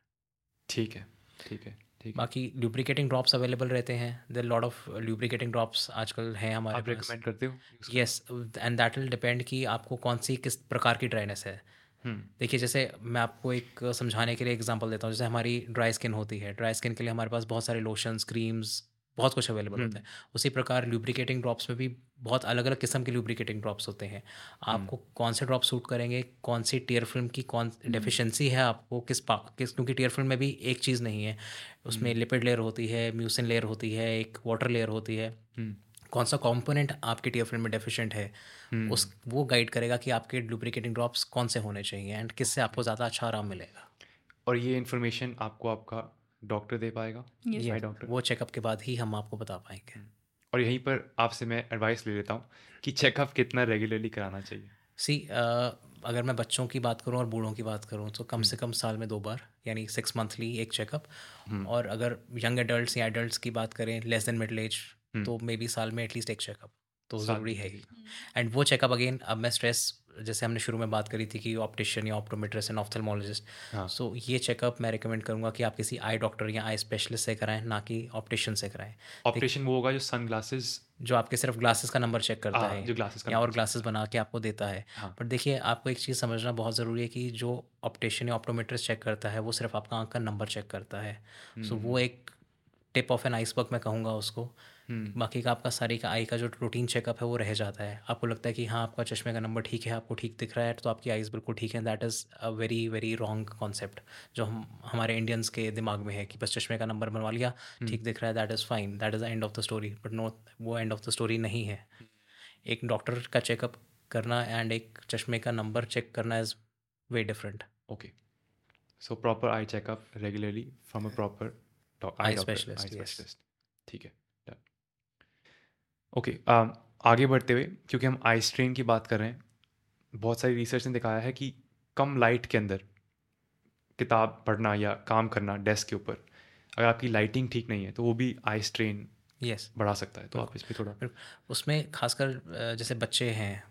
ठीक है ठीक है ठीक है। बाकी ल्यूब्रिकेटिंग ड्रॉप्स अवेलेबल रहते हैं, there lot of lubricating drops आजकल हैं हमारे पास। आप रेकमेंड करते हो? Yes, and that will depend कि आपको कौन सी किस प्रकार की ड्राइनेस है। देखिए जैसे मैं आपको एक समझाने के लिए एग्जांपल देता हूँ, जैसे हमारी ड्राई स्किन होती है, ड्राई स्किन के लिए हमारे पास बहुत सारे लोशंस, क्रीम्स, बहुत कुछ अवेलेबल होता है। उसी प्रकार ल्यूब्रिकेटिंग ड्रॉप्स में भी बहुत अलग अलग किस्म के ल्यूब्रिकेटिंग ड्रॉप्स होते हैं। आपको कौन से ड्रॉप सूट करेंगे, कौन सी टीयर फिल्म की कौन डेफिशिएंसी है आपको, किस पा किस क्योंकि टीयर फिल्म में भी एक चीज़ नहीं है, उसमें लिपिड लेयर होती है, म्यूसिन लेयर होती है, एक वाटर लेयर होती है। कौन सा कॉम्पोनेंट आपकी टीयर फिल्म में डेफिशिएंट है उस वो गाइड करेगा कि आपके ल्यूब्रिकेटिंग ड्रॉप्स कौन से होने चाहिए एंड किससे आपको ज़्यादा अच्छा आराम मिलेगा। और ये इन्फॉर्मेशन आपको आपका डॉक्टर दे पाएगा, या डॉक्टर वो चेकअप के बाद ही हम आपको बता पाएंगे। और यहीं पर आपसे मैं एडवाइस ले लेता हूँ कि चेकअप कितना रेगुलरली कराना चाहिए। सी uh, अगर मैं बच्चों की बात करूँ और बूढ़ों की बात करूँ तो कम से कम साल में दो बार यानी सिक्स मंथली एक चेकअप, और अगर यंग एडल्ट या एडल्ट की बात करें लेस देन मिडिल एज तो मे बी साल में एटलीस्ट एक चेकअप तो ज़रूरी है ही। एंड वो चेकअप अगेन, अब मैं स्ट्रेस जैसे हमने शुरू में बात करी थी कि ऑप्टिशियन या ऑप्टोमेट्रिस्ट एंड ऑफ्थेल्मोलॉजिस्ट, सो ये चेकअप मैं रिकमेंड करूँगा कि आप किसी आई डॉक्टर या आई स्पेशलिस्ट से कराएं, ना कि ऑप्टिशियन से कराएं। ऑप्टिशियन वो होगा जो सन ग्लासेस, जो आपके सिर्फ ग्लासेस का नंबर चेक करता है, जो ग्लासेस का और ग्लासेस बना के आपको देता है। बट देखिए आपको एक चीज़ समझना बहुत ज़रूरी है कि जो ऑप्टिशियन या ऑप्टोमेट्रिस्ट चेक करता है वो सिर्फ आपका आँख का नंबर चेक करता है, सो वो एक टिप ऑफ एन आइसबर्ग मैं कहूँगा उसको। बाकी का आपका सारी का आई का जो रूटीन चेकअप है वो रह जाता है। आपको लगता है कि हाँ आपका चश्मे का नंबर ठीक है, आपको ठीक दिख रहा है तो आपकी आइज़ बिल्कुल ठीक है, that is a very very wrong concept जो हम हमारे इंडियंस के दिमाग में है कि बस चश्मे का नंबर बनवा लिया, ठीक दिख रहा है, that is fine, that is the end of the story. But no, वो एंड ऑफ द स्टोरी नहीं है। एक डॉक्टर का चेकअप करना एंड एक चश्मे का नंबर चेक करना is way different. Okay, so proper eye checkup regularly from a proper eye specialist. ठीक है, ओके okay, uh, आगे बढ़ते हुए क्योंकि हम आई स्ट्रेन की बात कर रहे हैं, बहुत सारी रिसर्च ने दिखाया है कि कम लाइट के अंदर किताब पढ़ना या काम करना डेस्क के ऊपर, अगर आपकी लाइटिंग ठीक नहीं है तो वो भी आई स्ट्रेन यस बढ़ा सकता है। तो आप इस पर थोड़ा, उसमें खासकर जैसे बच्चे हैं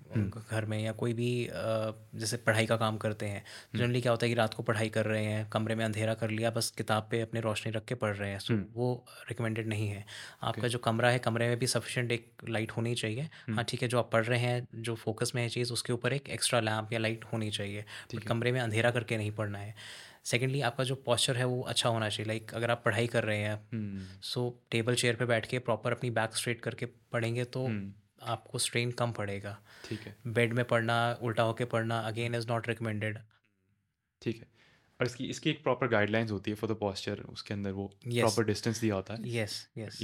घर में या कोई भी जैसे पढ़ाई का काम करते हैं, जनरली क्या होता है कि रात को पढ़ाई कर रहे हैं, कमरे में अंधेरा कर लिया, बस किताब पे अपने रोशनी रख के पढ़ रहे हैं, सो वो रिकमेंडेड नहीं है। आपका जो कमरा है कमरे में भी सफिशेंट एक लाइट होनी चाहिए। हाँ ठीक है, जो आप पढ़ रहे हैं जो फोकस में है चीज़ उसके ऊपर एक एक्स्ट्रा लैम्प या लाइट होनी चाहिए, बट कमरे में अंधेरा करके नहीं पढ़ना है। सेकेंडली आपका जो पॉस्चर है वो अच्छा होना चाहिए, लाइक अगर आप पढ़ाई कर रहे हैं सो टेबल चेयर पे बैठ के प्रॉपर अपनी बैक स्ट्रेट करके पढ़ेंगे तो आपको स्ट्रेन कम पड़ेगा। ठीक है, बेड में पढ़ना, उल्टा होके पढ़ना अगेन इज़ नॉट रिकमेंडेड। ठीक है, और इसकी इसकी एक प्रॉपर गाइडलाइंस होती है फॉर द पॉस्चर, उसके अंदर वो प्रॉपर डिस्टेंस दिया होता है। यस यस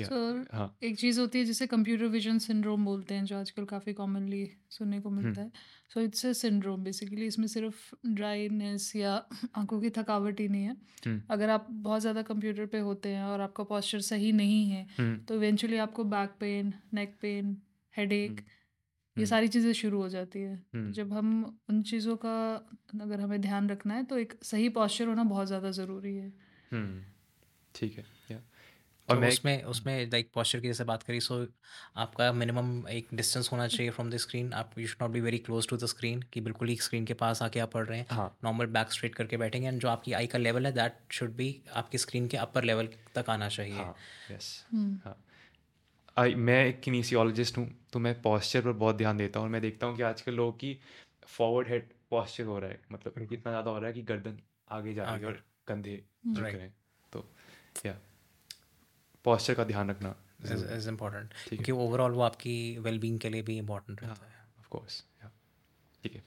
हाँ, एक चीज़ होती है जिसे कंप्यूटर विजन सिंड्रोम बोलते हैं, जो आजकल काफ़ी कॉमनली सुनने को मिलता है। So it's a syndrome basically, इसमें सिर्फ ड्राइनेस या आंखों की थकावट ही नहीं है। hmm. अगर आप बहुत ज़्यादा कंप्यूटर पे होते हैं और आपका पॉस्चर सही नहीं है hmm. तो इवेंचुअली आपको back pain, neck pain, headache hmm. ये सारी चीज़ें शुरू हो जाती है। hmm. जब हम उन चीज़ों का अगर हमें ध्यान रखना है तो एक सही पॉस्चर होना बहुत ज़्यादा ज़रूरी है। ठीक hmm. है, yeah. और so उसमें उसमें लाइक पॉस्चर की जैसे बात करी, सो आपका मिनिमम एक डिस्टेंस होना चाहिए फ्रॉम द स्क्रीन। आप you should not be very close to the screen कि बिल्कुल ही स्क्रीन के पास आके आप पढ़ रहे हैं। नॉर्मल बैक स्ट्रेट करके बैठेंगे, एंड जो आपकी आई का लेवल है दैट शुड बी आपकी स्क्रीन के अपर लेवल तक आना चाहिए। यस हाँ, आई मैं एक किनेसियोलॉजिस्ट हूँ तो मैं पॉस्चर पर बहुत ध्यान देता हूँ। मैं देखता हूँ कि आजकल लोगों की फॉरवर्ड हेड पॉस्चर हो रहा है, मतलब इतना ज़्यादा हो रहा है कि गर्दन आगे जा रही है और कंधे झुक रहे हैं। तो या पॉस्चर का ध्यान रखना इज इम्पोर्टेंट क्योंकि ओवरऑल वो आपकी वेलबींग के लिए भी इम्पोर्टेंट रहता है। ऑफ कोर्स, ठीक है।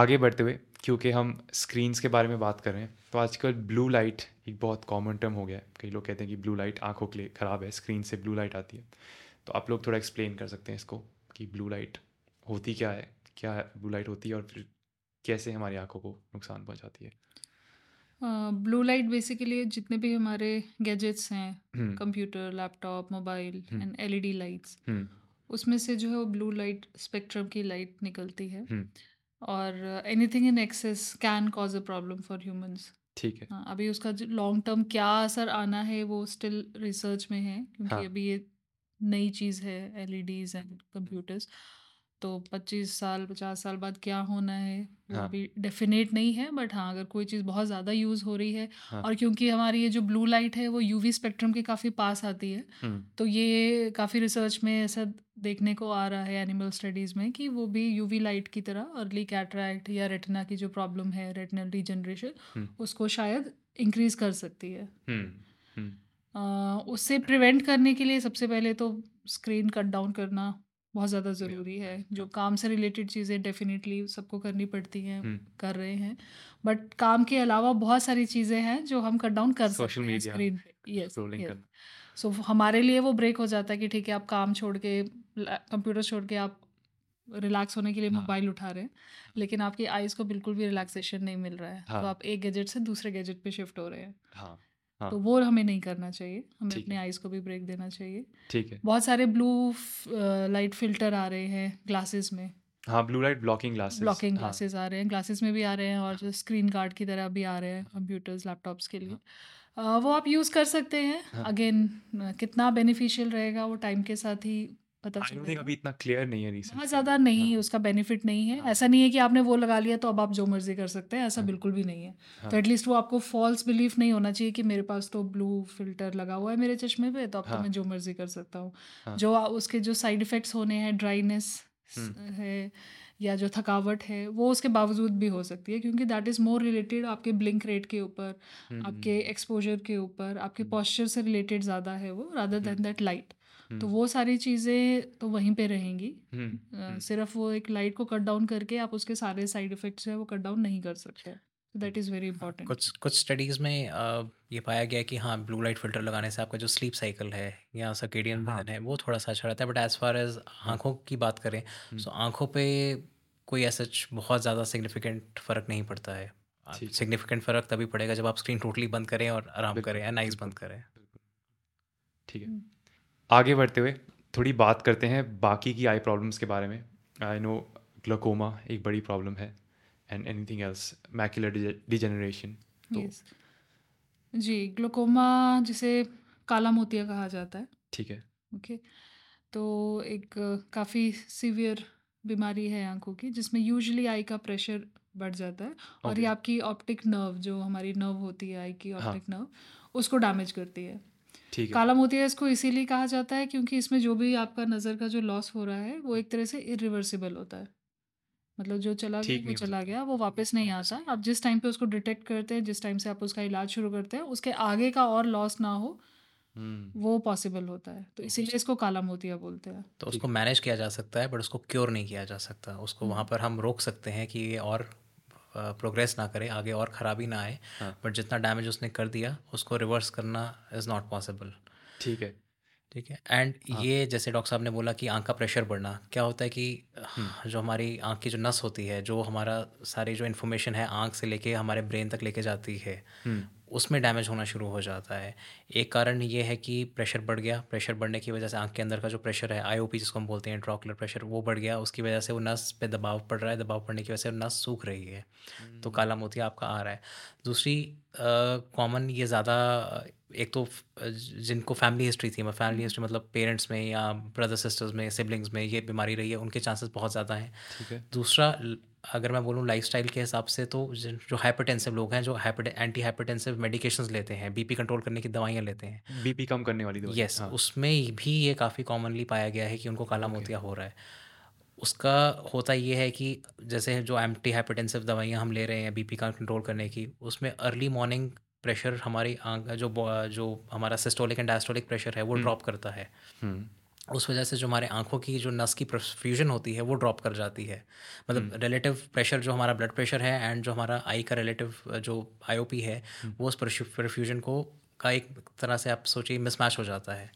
आगे बढ़ते हुए क्योंकि हम स्क्रीन्स के बारे में बात कर रहे हैं तो आजकल ब्लू लाइट एक बहुत कॉमन टर्म हो गया है। कई लोग कहते हैं कि ब्लू लाइट आंखों के लिए ख़राब है, स्क्रीन से ब्लू लाइट आती है। तो आप लोग थोड़ा एक्सप्लेन कर सकते हैं इसको कि ब्लू लाइट होती क्या है, क्या ब्लू लाइट होती है और फिर कैसे हमारी आंखों को नुकसान पहुँचाती है। ब्लू लाइट बेसिकली जितने भी हमारे गैजेट्स हैं, computer, laptop, mobile and LED lights, उसमें से जो है वो ब्लू लाइट स्पेक्ट्रम की लाइट निकलती है और anything in excess can cause a problem for humans. ठीक है. हाँ, अभी उसका लॉन्ग टर्म क्या असर आना है वो स्टिल रिसर्च में है क्योंकि हाँ. अभी ये नई चीज़ है एलईडीज एंड कंप्यूटर्स, तो पच्चीस साल पचास साल बाद क्या होना है हाँ. अभी डेफिनेट नहीं है. बट हाँ अगर कोई चीज़ बहुत ज़्यादा यूज़ हो रही है हाँ. और क्योंकि हमारी ये जो ब्लू लाइट है वो यूवी स्पेक्ट्रम के काफ़ी पास आती है हुँ. तो ये काफ़ी रिसर्च में ऐसा देखने को आ रहा है एनिमल स्टडीज़ में कि वो भी यूवी लाइट की तरह अर्ली कैटरैक्ट या रेटिना की जो प्रॉब्लम है रेटिनल डिजनरेशन उसको शायद इंक्रीज कर सकती है. हुँ. हुँ. आ, उससे प्रिवेंट करने के लिए सबसे पहले तो स्क्रीन कट डाउन करना बहुत ज़्यादा ज़रूरी है. जो काम से रिलेटेड चीज़ें डेफिनेटली सबको करनी पड़ती हैं, कर रहे हैं, बट काम के अलावा बहुत सारी चीज़ें हैं जो हम कट डाउन कर social media screen yes so हमारे लिए वो ब्रेक हो जाता है कि ठीक है आप काम छोड़ के कंप्यूटर छोड़ के आप रिलैक्स होने के लिए मोबाइल हाँ. उठा रहे हैं लेकिन आपकी आइज़ को बिल्कुल भी रिलैक्सेशन नहीं मिल रहा है हाँ. तो आप एक गैजेट से दूसरे गैजेट पे शिफ्ट हो रहे हैं हाँ. हाँ. तो वो हमें नहीं करना चाहिए. हमें अपने आईज को भी ब्रेक देना चाहिए. ठीक है. बहुत सारे ब्लू लाइट फिल्टर आ रहे हैं ग्लासेस में. हाँ blue light blocking glasses blocking glasses आ रहे हैं ग्लासेस में भी आ रहे हैं और हाँ. स्क्रीन गार्ड की तरह भी आ रहे हैं कंप्यूटर्स लैपटॉप्स के लिए हाँ. आ, वो आप यूज़ कर सकते हैं. अगेन हाँ. कितना बेनिफिशियल रहेगा वो टाइम के साथ ही पता चलेगा. अभी इतना क्लियर नहीं है रिसर्च बहुत ज़्यादा नहीं उसका बेनिफिट नहीं है. ऐसा नहीं है कि आपने वो लगा लिया तो अब आप जो मर्जी कर सकते हैं, ऐसा बिल्कुल भी नहीं है. तो एटलीस्ट वो आपको फॉल्स बिलीफ नहीं होना चाहिए कि मेरे पास तो ब्लू फिल्टर लगा हुआ है मेरे चश्मे पे तो अब तो मैं जो मर्जी कर सकता हूँ. जो उसके जो साइड इफ़ेक्ट्स होने हैं ड्राइनेस है या जो थकावट है वो उसके बावजूद भी हो सकती है क्योंकि दैट इज़ मोर रिलेटेड आपके ब्लिंक रेट के ऊपर आपके एक्सपोजर के ऊपर आपके पॉस्चर से रिलेटेड ज़्यादा है वो रादर देन दैट लाइट. तो वो सारी चीज़ें तो वहीं पे रहेंगी. सिर्फ वो एक लाइट को कट डाउन करके आप उसके सारे साइड इफ़ेक्ट्स हैं वो कट डाउन नहीं कर सकते. That is very important. कुछ कुछ स्टडीज़ में ये पाया गया कि हाँ ब्लू लाइट फिल्टर लगाने से आपका जो स्लीप साइकिल है या सर्कैडियन रिदम है वो थोड़ा सा अच्छा रहता है. बट एज़ फार एज़ आँखों की बात करें तो आँखों पर कोई ऐसा बहुत ज़्यादा सिग्निफिकेंट फ़र्क नहीं पड़ता है. सिग्निफिकेंट फ़र्क तभी पड़ेगा जब आप स्क्रीन टोटली बंद करें और आराम करें एंड आइज़ बंद करें. ठीक है. आगे बढ़ते हुए थोड़ी बात करते हैं बाकी की आई प्रॉब्लम्स के बारे में. आई नो ग्लूकोमा एक बड़ी प्रॉब्लम है and anything else macular degeneration. तो yes. जी ग्लूकोमा जिसे काला मोतिया कहा जाता है. ठीक है. Okay okay. तो एक काफ़ी सीवियर बीमारी है आंखों की जिसमें यूजुअली आई का प्रेशर बढ़ जाता है okay. और ये आपकी ऑप्टिक नर्व जो हमारी नर्व होती है आई की ऑप्टिक हाँ. नर्व उसको डैमेज करती है. काला मोतिया इसको इसीलिए कहा जाता है क्योंकि इसमें जो भी आपका नज़र का जो लॉस हो रहा है वो एक तरह से इरिवर्सिबल होता है. मतलब जो चला गया वो चला गया वो वापस नहीं आता. आप जिस टाइम पे उसको डिटेक्ट करते हैं जिस टाइम से आप उसका इलाज शुरू करते हैं उसके आगे का और लॉस ना हो वो पॉसिबल होता है. तो इसीलिए इसको काला मोतिया बोलते हैं. तो उसको मैनेज किया जा सकता है बट उसको क्योर नहीं किया जा सकता. उसको वहाँ पर हम रोक सकते हैं कि और प्रोग्रेस uh, ना करे आगे और ख़राबी ना आए बट हाँ. जितना डैमेज उसने कर दिया उसको रिवर्स करना इज़ नॉट पॉसिबल. ठीक है. ठीक है. एंड हाँ. ये जैसे डॉक्टर साहब ने बोला कि आँख का प्रेशर बढ़ना क्या होता है कि जो हमारी आँख की जो नस होती है जो हमारा सारी जो इन्फॉर्मेशन है आँख से लेके हमारे ब्रेन तक लेके जाती है उसमें डैमेज होना शुरू हो जाता है. एक कारण ये है कि प्रेशर बढ़ गया. प्रेशर बढ़ने की वजह से आँख के अंदर का जो प्रेशर है आईओपी जिसको हम बोलते हैं ट्रॉकुलर प्रेशर वो बढ़ गया. उसकी वजह से वो नस पे दबाव पड़ रहा है. दबाव पड़ने की वजह से नस सूख रही है तो काला मोतिया आपका आ रहा है. दूसरी कॉमन uh, ये ज़्यादा एक तो जिनको फैमिली हिस्ट्री थी फैमिली हिस्ट्री मतलब पेरेंट्स में या ब्रदर सिस्टर्स में सिबलिंग्स में ये बीमारी रही है उनके चांसेस बहुत ज़्यादा हैं. दूसरा अगर मैं बोलूँ लाइफस्टाइल के हिसाब से तो जो हाइपरटेंसिव लोग हैं जो एंटी हाइपरटेंसिव मेडिकेशंस लेते हैं बीपी कंट्रोल करने की दवाइयाँ लेते हैं बीपी कम करने वाली दवाई यस yes, हाँ. उसमें भी ये काफ़ी कॉमनली पाया गया है कि उनको काला okay. मोतिया हो रहा है. उसका होता ये है कि जैसे जो एंटी हाइपरटेंसिव दवाइयाँ हम ले रहे हैं बीपी का कंट्रोल करने की उसमें अर्ली मॉर्निंग प्रेशर हमारी आँख जो जो हमारा सिस्टोलिक एंड डायस्टोलिक प्रेशर है वो ड्रॉप करता है. उस वजह से जो हमारे आँखों की जो नस की परफ्यूजन होती है वो ड्रॉप कर जाती है. मतलब रिलेटिव प्रेशर जो हमारा ब्लड प्रेशर है एंड जो हमारा आई का रिलेटिव जो आईओपी है वो उस परफ्यूजन को का एक तरह से आप सोचिए मिसमैच हो जाता है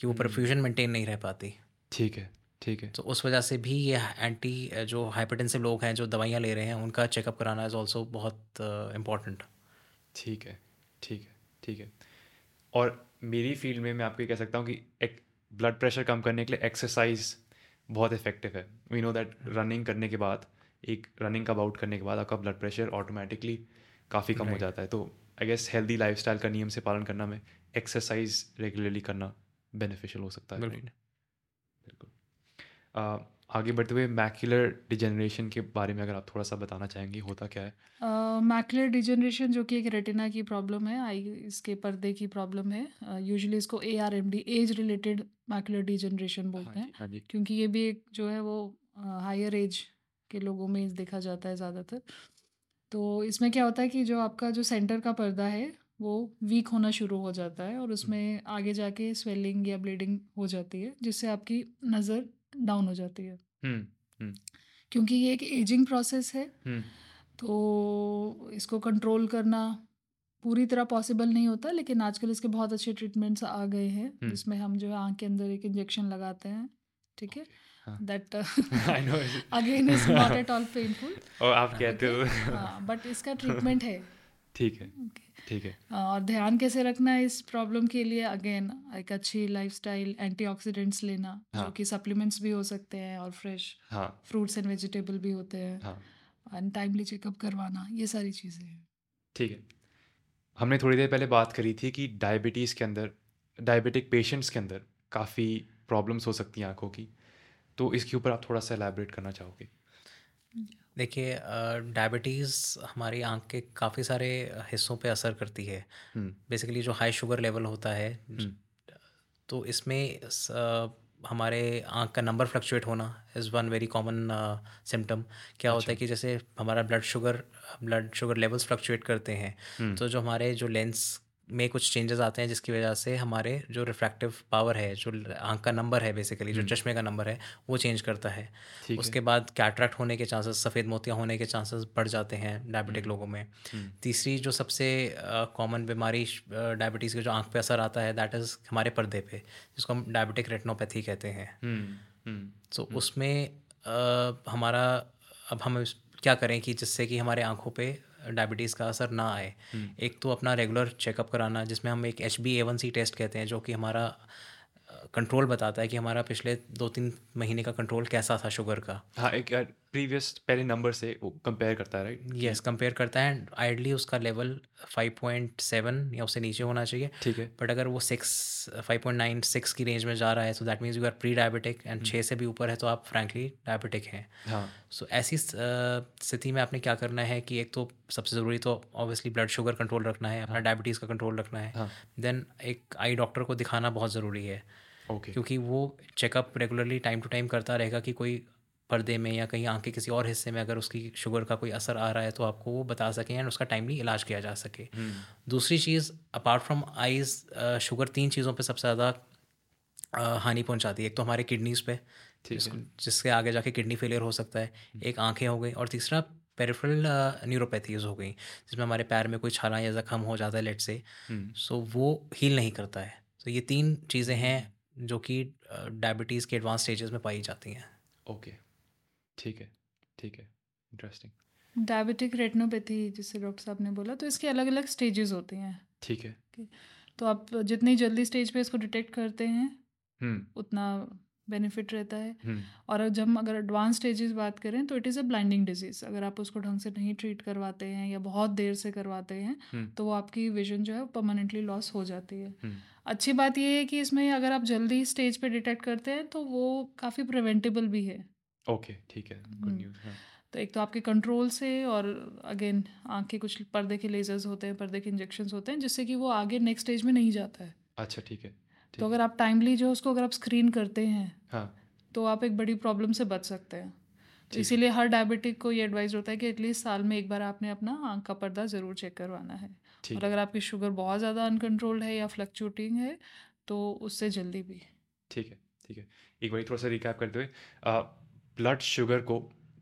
कि वो परफ्यूजन मेंटेन नहीं रह पाती. ठीक है. ठीक है. तो उस वजह से भी ये एंटी जो हाइपरटेंसिव लोग हैं जो दवाइयाँ ले रहे हैं उनका चेकअप कराना इज़ ऑल्सो बहुत इम्पॉर्टेंट. ठीक है. ठीक है. ठीक है. और मेरी फील्ड में मैं आपको कह सकता हूँ कि एक ब्लड प्रेशर कम करने के लिए एक्सरसाइज बहुत इफेक्टिव है. वी नो दैट रनिंग करने के बाद, एक रनिंग का बाउट करने के बाद आपका ब्लड प्रेशर ऑटोमेटिकली काफ़ी कम right. हो जाता है. तो आई गेस हेल्दी लाइफस्टाइल का नियम से पालन करना में एक्सरसाइज रेगुलरली करना बेनिफिशियल हो सकता है. बिल्कुल. uh, आगे बढ़ते हुए मैक्युलर डिजेनरेशन के बारे में अगर आप थोड़ा सा बताना चाहेंगे, होता क्या है मैक्युलर डिजेनरेशन, जो कि एक रेटिना की प्रॉब्लम है, आई इसके पर्दे की प्रॉब्लम है. यूजुअली इसको A R M D, age related macular degeneration बोलते हैं, क्योंकि ये भी एक जो है वो हायर एज के लोगों में देखा जाता है ज़्यादातर. तो इसमें क्या होता है कि जो आपका जो सेंटर का पर्दा है वो वीक होना शुरू हो जाता है और उसमें आगे जाके स्वेलिंग या ब्लीडिंग हो जाती है, जिससे आपकी नज़र डाउन हो जाती है. हुँ, हुँ. क्योंकि ये एक एजिंग प्रोसेस है, हुँ. तो इसको कंट्रोल करना पूरी तरह पॉसिबल नहीं होता, लेकिन आजकल इसके बहुत अच्छे ट्रीटमेंट्स आ गए हैं, जिसमें हम जो है आँख के अंदर एक इंजेक्शन लगाते हैं. ठीक है, that again is not at all painful, और आप कहते हो, बट इसका ट्रीटमेंट है. ठीक है, ठीक है. और ध्यान कैसे रखना है इस प्रॉब्लम के लिए, अगेन एक अच्छी लाइफस्टाइल, एंटीऑक्सीडेंट्स लेना, जो कि सप्लीमेंट्स भी हो सकते हैं और फ्रेश फ्रूट्स एंड वेजिटेबल भी होते हैं, एंड टाइमली चेकअप करवाना, ये सारी चीज़ें हैं. ठीक है. हमने थोड़ी देर पहले बात करी थी कि डायबिटीज़ के अंदर, डायबिटिक पेशेंट्स के अंदर काफ़ी प्रॉब्लम्स हो सकती हैं आँखों की, तो इसके ऊपर आप थोड़ा सा एलैबोरेट करना चाहोगे. देखिए, डायबिटीज़ हमारी आँख के काफ़ी सारे हिस्सों पे असर करती है. बेसिकली जो हाई शुगर लेवल होता है, तो इसमें हमारे आँख का नंबर फ्लक्चुएट होना is one very common symptom. क्या अच्छा. होता है कि जैसे हमारा blood sugar blood sugar levels fluctuate करते हैं, तो जो हमारे जो लेंस में कुछ चेंजेस आते हैं, जिसकी वजह से हमारे जो रिफ्रैक्टिव पावर है, जो आँख का नंबर है, बेसिकली जो चश्मे का नंबर है, वो चेंज करता है. उसके बाद कैटरैक्ट होने के चांसेस, सफ़ेद मोतिया होने के चांसेस बढ़ जाते हैं डायबिटिक लोगों में. तीसरी जो सबसे कॉमन बीमारी डायबिटीज़ के जो आँख पे असर आता है, दैट इज़ हमारे पर्दे पे, जिसको हम डायबिटिक रेटिनोपैथी कहते हैं. तो उसमें हमारा, अब हम क्या करें कि जिससे कि हमारे आँखों पे डायबिटीज़ का असर ना आए. एक तो अपना रेगुलर चेकअप कराना, जिसमें हम एक H B A one C test कहते हैं, जो कि हमारा कंट्रोल बताता है कि हमारा पिछले दो तीन महीने का कंट्रोल कैसा था शुगर का. हाँ, एक प्रीवियस पहले नंबर से कंपेयर करता है, राइट? यस, कंपेयर करता है. आइडली उसका लेवल फाइव पॉइंट सेवन या उससे नीचे होना चाहिए. ठीक है. बट अगर वो six five point nine six की रेंज में जा रहा है, so that means you are pre diabetic, and छः से भी ऊपर है तो आप फ्रैंकली डायबिटिक हैं. हाँ. सो ऐसी स्थिति में आपने क्या करना है कि एक तो सबसे ज़रूरी तो ऑब्वियसली ब्लड शुगर कंट्रोल रखना है, अपना डायबिटीज़ का कंट्रोल रखना है. देन एक आई डॉक्टर को दिखाना बहुत ज़रूरी है. Okay. क्योंकि वो checkup regularly time to time करता रहेगा कि कोई पर्दे में या कहीं आँख के किसी और हिस्से में अगर उसकी शुगर का कोई असर आ रहा है, तो आपको वो बता सकें एंड उसका टाइमली इलाज किया जा सके. hmm. दूसरी चीज़, अपार्ट फ्रॉम आइज़, शुगर तीन चीज़ों पे सबसे ज़्यादा हानि पहुंचाती है. एक तो हमारे किडनीज़ पे, जिससे आगे जाके किडनी फेलियर हो सकता है. hmm. एक आँखें हो गई, और तीसरा पेरिफेरल न्यूरोपैथीज़ हो गई, जिसमें हमारे पैर में कोई छाला या ज़ख्म हो जाता है लेट से, सो वो हील नहीं करता है. तो ये तीन चीज़ें हैं जो कि डायबिटीज़ के एडवांस स्टेजेस में पाई जाती हैं. ओके, ठीक है, ठीक है, इंटरेस्टिंग. डायबिटिक रेटिनोपैथी जिससे डॉक्टर साहब ने बोला, तो इसके अलग अलग स्टेजेस होती हैं. ठीक है. okay. तो आप जितनी जल्दी स्टेज पे इसको डिटेक्ट करते हैं, hmm. उतना बेनिफिट रहता है. hmm. और जब अगर एडवांस स्टेजेस बात करें, तो it is a blinding disease. अगर आप उसको ढंग से नहीं ट्रीट करवाते हैं या बहुत देर से करवाते हैं, hmm. तो वो आपकी विजन जो है परमानेंटली लॉस हो जाती है. hmm. अच्छी बात ये है कि इसमें अगर आप जल्दी स्टेज पे डिटेक्ट करते हैं, तो वो काफ़ी प्रिवेंटेबल भी है. ओके, ठीक है, गुड न्यूज़. तो एक तो आपके कंट्रोल से, और अगेन आँख के कुछ पर्दे के लेजर्स होते हैं, पर्दे के इंजेक्शंस होते हैं, जिससे कि वो आगे नेक्स्ट स्टेज में नहीं जाता है. अच्छा, ठीक है. तो अगर आप टाइमली जो उसको अगर आप स्क्रीन करते हैं, हाँ, तो आप एक बड़ी प्रॉब्लम से बच सकते हैं. तो इसीलिए हर डायबिटिक को ये एडवाइज होता है कि एटलीस्ट साल में एक बार आपने अपना आँख का पर्दा ज़रूर चेक करवाना है. और अगर आपकी शुगर बहुत ज़्यादा अनकंट्रोल्ड है या फ्लक्चुएटिंग है, तो उससे जल्दी भी. ठीक है, ठीक है. एक बार थोड़ा सा रिकैप करते हुए, ब्लड शुगर को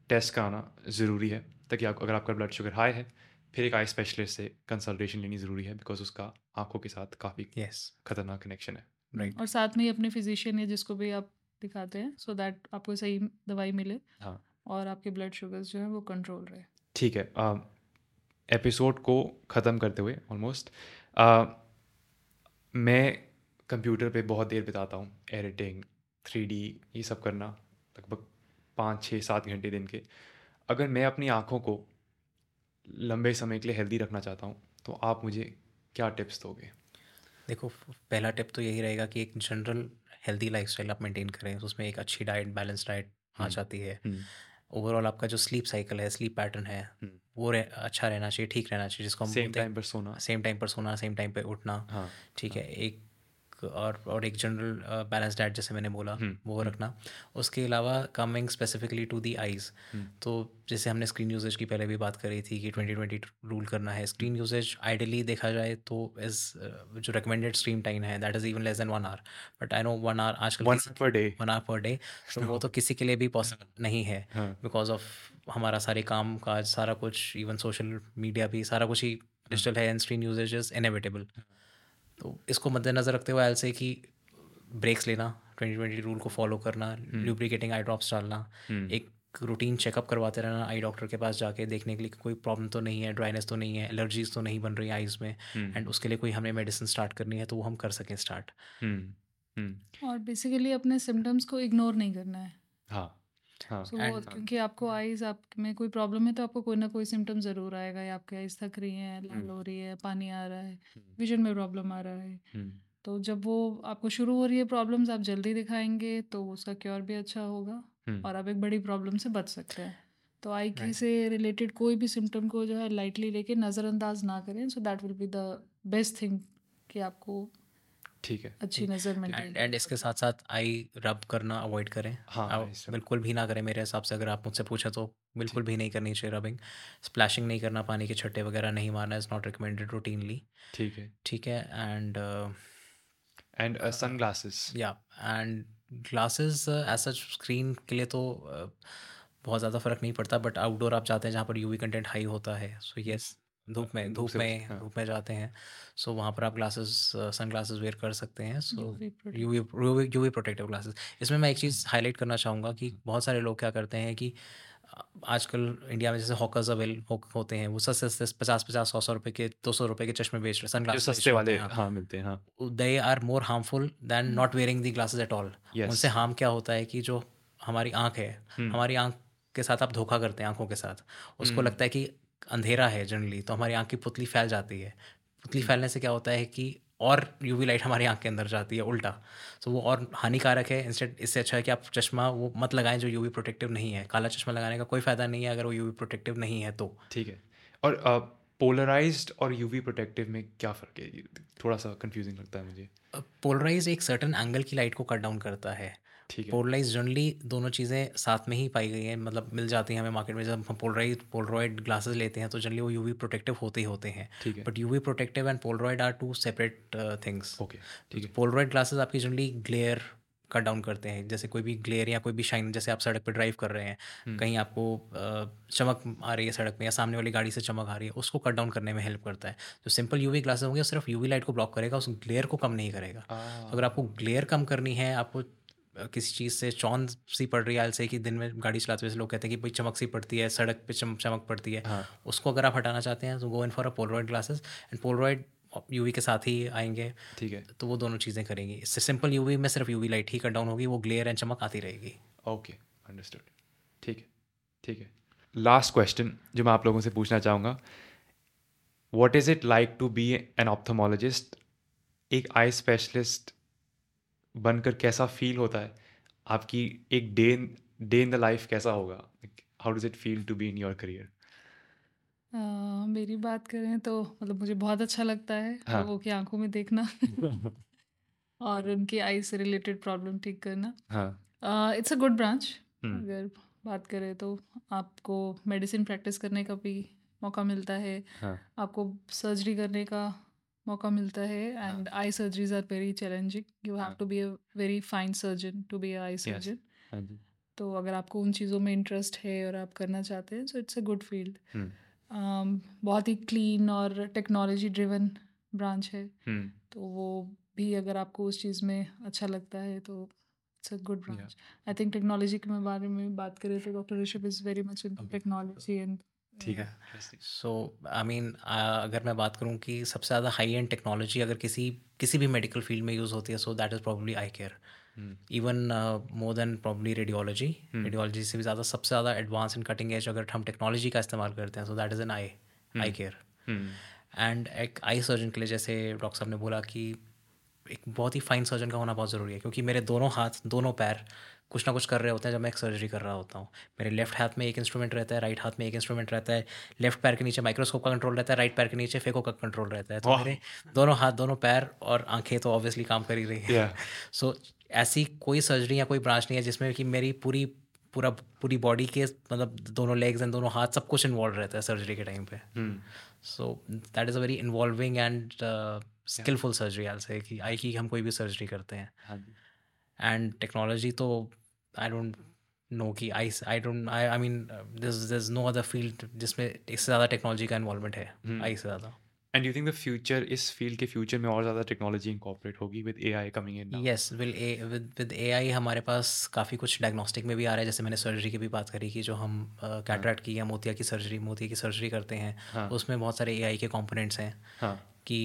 टेस्ट कराना ज़रूरी है, ताकि आप, अगर आपका ब्लड शुगर हाई है, फिर एक आई स्पेशलिस्ट से कंसल्टेशन लेनी ज़रूरी है, बिकॉज उसका आँखों के साथ काफ़ी yes. खतरनाक कनेक्शन है. राइट. और साथ में ही अपने फिजिशियन या जिसको भी आप दिखाते हैं, सो so दैट आपको सही दवाई मिले. हाँ. और आपके ब्लड शुगर्स जो है वो कंट्रोल रहे. ठीक है. आ, एपिसोड को ख़त्म करते हुए ऑलमोस्ट, मैं कंप्यूटर पे बहुत देर बिताता हूँ, एडिटिंग, थ्री डी, ये सब करना लगभग पाँच छः सात घंटे दिन के। अगर मैं अपनी आँखों को लंबे समय के लिए हेल्दी रखना चाहता हूँ तो आप मुझे क्या टिप्स दोगे? देखो, पहला टिप तो यही रहेगा कि एक जनरल हेल्दी लाइफस्टाइल आप मेंटेन करें। तो उसमें एक अच्छी डाइट, बैलेंस डाइट आ जाती है। ओवरऑल आपका जो स्लीप साइकिल है, स्लीप पैटर्न है, वो रह, अच्छा रहना चाहिए, ठीक रहना चाहिए, जिसको हम सेम टाइम पर सोना, सेम टाइम पर सोना, सेम टाइम पे उठना। हाँ, ठीक हाँ, है एक और और एक जनरल बैलेंस डाइट जैसे मैंने बोला वो रखना। उसके अलावा coming specifically to the eyes, तो जैसे हमने स्क्रीन यूजेज की पहले भी बात करी थी कि ट्वेंटी ट्वेंटी रूल करना है। स्क्रीन यूजेज आइडियली देखा जाए तो इज जो रिकमेंडेड स्क्रीन टाइम है that is even less than one hour, but I know one hour आजकल one hour per day one hour per day वो तो किसी के लिए भी पॉसिबल नहीं है, बिकॉज ऑफ हमारा सारे काम काज, सारा कुछ, इवन सोशल मीडिया भी, सारा कुछ ही डिजिटल है and screen usage is inevitable. तो इसको मद्देनजर रखते हुए आई से कि ब्रेक्स लेना, ट्वेंटी ट्वेंटी रूल को फॉलो करना, ल्यूब्रिकेटिंग आई ड्रॉप्स डालना, एक रूटीन चेकअप करवाते रहना आई डॉक्टर के पास जाके देखने के लिए कोई प्रॉब्लम तो नहीं है, ड्राइनेस तो नहीं है, एलर्जीज तो नहीं बन रही आईज़ में, एंड उसके लिए कोई हमें मेडिसिन स्टार्ट करनी है तो वो हम कर सकें स्टार्ट। और बेसिकली अपने सिम्टम्स को इग्नोर नहीं करना है। हाँ हाँ, so, and, क्योंकि आपको आइज़ आप में कोई प्रॉब्लम है तो आपको कोई ना कोई सिम्टम ज़रूर आएगा। या आपकी आइज़ थक रही है, लाल हो रही है, पानी आ रहा है, विजन में प्रॉब्लम आ रहा है, तो जब वो आपको शुरू हो रही है प्रॉब्लम्स आप जल्दी दिखाएंगे तो उसका क्योर भी अच्छा होगा और आप एक बड़ी प्रॉब्लम से बच सकते हैं। तो आई right. से रिलेटेड कोई भी सिम्टम को जो है लाइटली लेके नज़रअंदाज ना करें। So that will be the best thing कि आपको ठीक है अच्छी नज़र में। एंड इसके साथ साथ आई रब करना अवॉइड करें। हाँ, बिल्कुल भी ना करें मेरे हिसाब से। अगर आप मुझसे पूछें तो बिल्कुल भी नहीं करनी चाहिए रबिंग। स्प्लैशिंग नहीं करना, पानी के छट्टे वगैरह नहीं मारना, इज़ नॉट रिकमेंडेड रूटीनली। ठीक है ठीक है एंड एंड सन ग्लासेस या and glasses as such screen के लिए तो बहुत ज़्यादा फ़र्क नहीं पड़ता, बट आउटडोर आप जाते हैं जहाँ पर यूवी कंटेंट हाई होता है, सो येस धूप में धूप में धूप में जाते हैं, सो वहाँ पर आप ग्लासेस, सन ग्लासेस वेयर कर सकते हैं। So UV UV protective glasses. इसमें मैं एक चीज़ हाईलाइट करना चाहूँगा कि बहुत सारे लोग क्या करते हैं कि आजकल इंडिया में जैसे हॉकर्स अवेल होते हैं, वो सस्ते सस्ते पचास पचास सौ सौ रुपये के, दो सौ रुपये के चश्मे बेच रहे सन ग्लासेस, सस्ते वाले। हाँ, मिलते हैं। हाँ, they are more harmful than not wearing the glasses at all. उनसे हार्म क्या होता है कि जो हमारी आँख है, हमारी आँख के साथ आप धोखा करते हैं आँखों के साथ। उसको लगता है कि अंधेरा है जनरली, तो हमारी आँख की पुतली फैल जाती है। पुतली फैलने से क्या होता है कि और यूवी लाइट हमारी आँख के अंदर जाती है उल्टा, तो वो और हानिकारक है। इंस्टेड इससे अच्छा है कि आप चश्मा वो मत लगाएं जो यूवी प्रोटेक्टिव नहीं है। काला चश्मा लगाने का कोई फ़ायदा नहीं है अगर वो यूवी प्रोटेक्टिव नहीं है तो। ठीक है। और पोलराइज्ड और यूवी प्रोटेक्टिव में क्या फ़र्क है? थोड़ा सा कन्फ्यूजिंग लगता है मुझे। पोलराइज एक सर्टन एंगल की लाइट को कट डाउन करता है। पोलराइज जनरली दोनों चीज़ें साथ में ही पाई गई हैं, मतलब मिल जाती हैं हमें मार्केट में। जब हम पोलराइज पोलराइड ग्लासेस लेते हैं तो जनरली वो यूवी प्रोटेक्टिव होते ही होते हैं, but UV protective and Polaroid are two separate things. Okay, ठीक है। पोलराइड ग्लासेस आपकी जनरली ग्लेयर कट डाउन करते हैं, जैसे कोई भी ग्लेयर या कोई भी शाइन, जैसे आप सड़क पर ड्राइव कर रहे हैं, कहीं आपको चमक आ रही है सड़क में या सामने वाली गाड़ी से चमक आ रही है, उसको कट डाउन करने में हेल्प करता है। जो सिंपल यूवी ग्लासेस होंगे सिर्फ यूवी लाइट को ब्लॉक करेगा, उस ग्लेयर को कम नहीं करेगा। अगर आपको ग्लेयर कम करनी है, आपको किसी चीज़ से चौंध सी पड़ रही है, आल से कि दिन में गाड़ी चलाते हुए लोग कहते हैं कि भाई चमक सी पड़ती है सड़क पे, चम, चमक पड़ती है। हाँ, उसको अगर आप हटाना चाहते हैं तो go in for a Polaroid glasses and Polaroid UV के साथ ही आएंगे। ठीक है, तो वो दोनों चीज़ें करेंगी। इससे सिंपल यूवी में सिर्फ यूवी लाइट ही कट डाउन होगी, वो ग्लेयर एंड चमक आती रहेगी। Okay, understood. ठीक है ठीक है। लास्ट क्वेश्चन जो मैं आप लोगों से पूछना चाहूँगा, what is it like to be an ophthalmologist? एक आई स्पेशलिस्ट बनकर कैसा फील होता है? आपकी एक day day in the life कैसा होगा? How does it feel to be in your career? मेरी बात करें तो मतलब मुझे बहुत अच्छा लगता है हाँ. लोगों की आंखों में देखना और उनकी आई से रिलेटेड प्रॉब्लम ठीक करना। It's a good branch. अगर बात करें तो आपको मेडिसिन प्रैक्टिस करने का भी मौका मिलता है, हाँ. आपको सर्जरी करने का मौका मिलता है। And eye surgeries are very challenging, you have to be a very fine surgeon to be a eye surgeon. तो अगर आपको उन चीज़ों में इंटरेस्ट है और आप करना चाहते हैं, so it's a good field. बहुत ही क्लीन और टेक्नोलॉजी ड्रिवन ब्रांच है, hmm. तो वो भी अगर आपको उस चीज़ में अच्छा लगता है तो it's a good branch. I think technology के बारे में बात करें तो doctor Rishabh is very much in technology and ठीक है. सो आई मीन अगर मैं बात करूँ कि सबसे ज़्यादा हाई एंड टेक्नोलॉजी अगर किसी किसी भी मेडिकल फील्ड में यूज़ होती है, so that is probably eye care, even more than probably radiology. Radiology से भी ज़्यादा सबसे ज़्यादा एडवांस एंड कटिंग एज अगर हम टेक्नोलॉजी का इस्तेमाल करते हैं, so that is an eye eye care. And एक आई सर्जन के लिए, जैसे डॉक्टर साहब ने बोला कि एक बहुत ही फाइन सर्जन का होना बहुत ज़रूरी है, क्योंकि मेरे दोनों हाथ दोनों पैर कुछ ना कुछ कर रहे होते हैं जब मैं एक सर्जरी कर रहा होता हूँ. मेरे लेफ्ट हाथ में एक इंस्ट्रूमेंट रहता है, राइट हाथ में एक इंस्ट्रूमेंट रहता है, लेफ्ट पैर के नीचे माइक्रोस्कोप का कंट्रोल रहता है, राइट पैर के नीचे फेको का कंट्रोल रहता है. तो मेरे दोनों हाथ दोनों पैर और आंखें तो ऑब्वियसली काम कर ही रही है. सो ऐसी कोई सर्जरी या कोई ब्रांच नहीं है जिसमें कि मेरी पूरी पूरा पूरी बॉडी के मतलब दोनों लेग्स एंड दोनों हाथ सब कुछ इन्वॉल्व रहता है सर्जरी के टाइम पे. So that is a very involving and skillful surgery. I say कि आई की हम कोई भी सर्जरी करते हैं. एंड टेक्नोलॉजी तो आई डोंट नो कि I I don't I I mean this is no other field जिसमें इससे ज़्यादा टेक्नोलॉजी का इन्वॉल्वमेंट है आई से ज़्यादा. And do you think the future, इस फील्ड के फ्यूचर में और ज़्यादा टेक्नोलॉजी इंकॉर्पोरेट होगी with A I coming in? Yes, will with A I हमारे पास काफ़ी कुछ डायग्नोस्टिक में भी आ रहा है. जैसे मैंने सर्जरी की भी बात करी कि जो हम कैटरेक्ट uh, की या मोतिया की सर्जरी मोतिया की सर्जरी करते हैं, हाँ. उसमें बहुत सारे ए आई के कॉम्पोनेंट्स हैं, हाँ. कि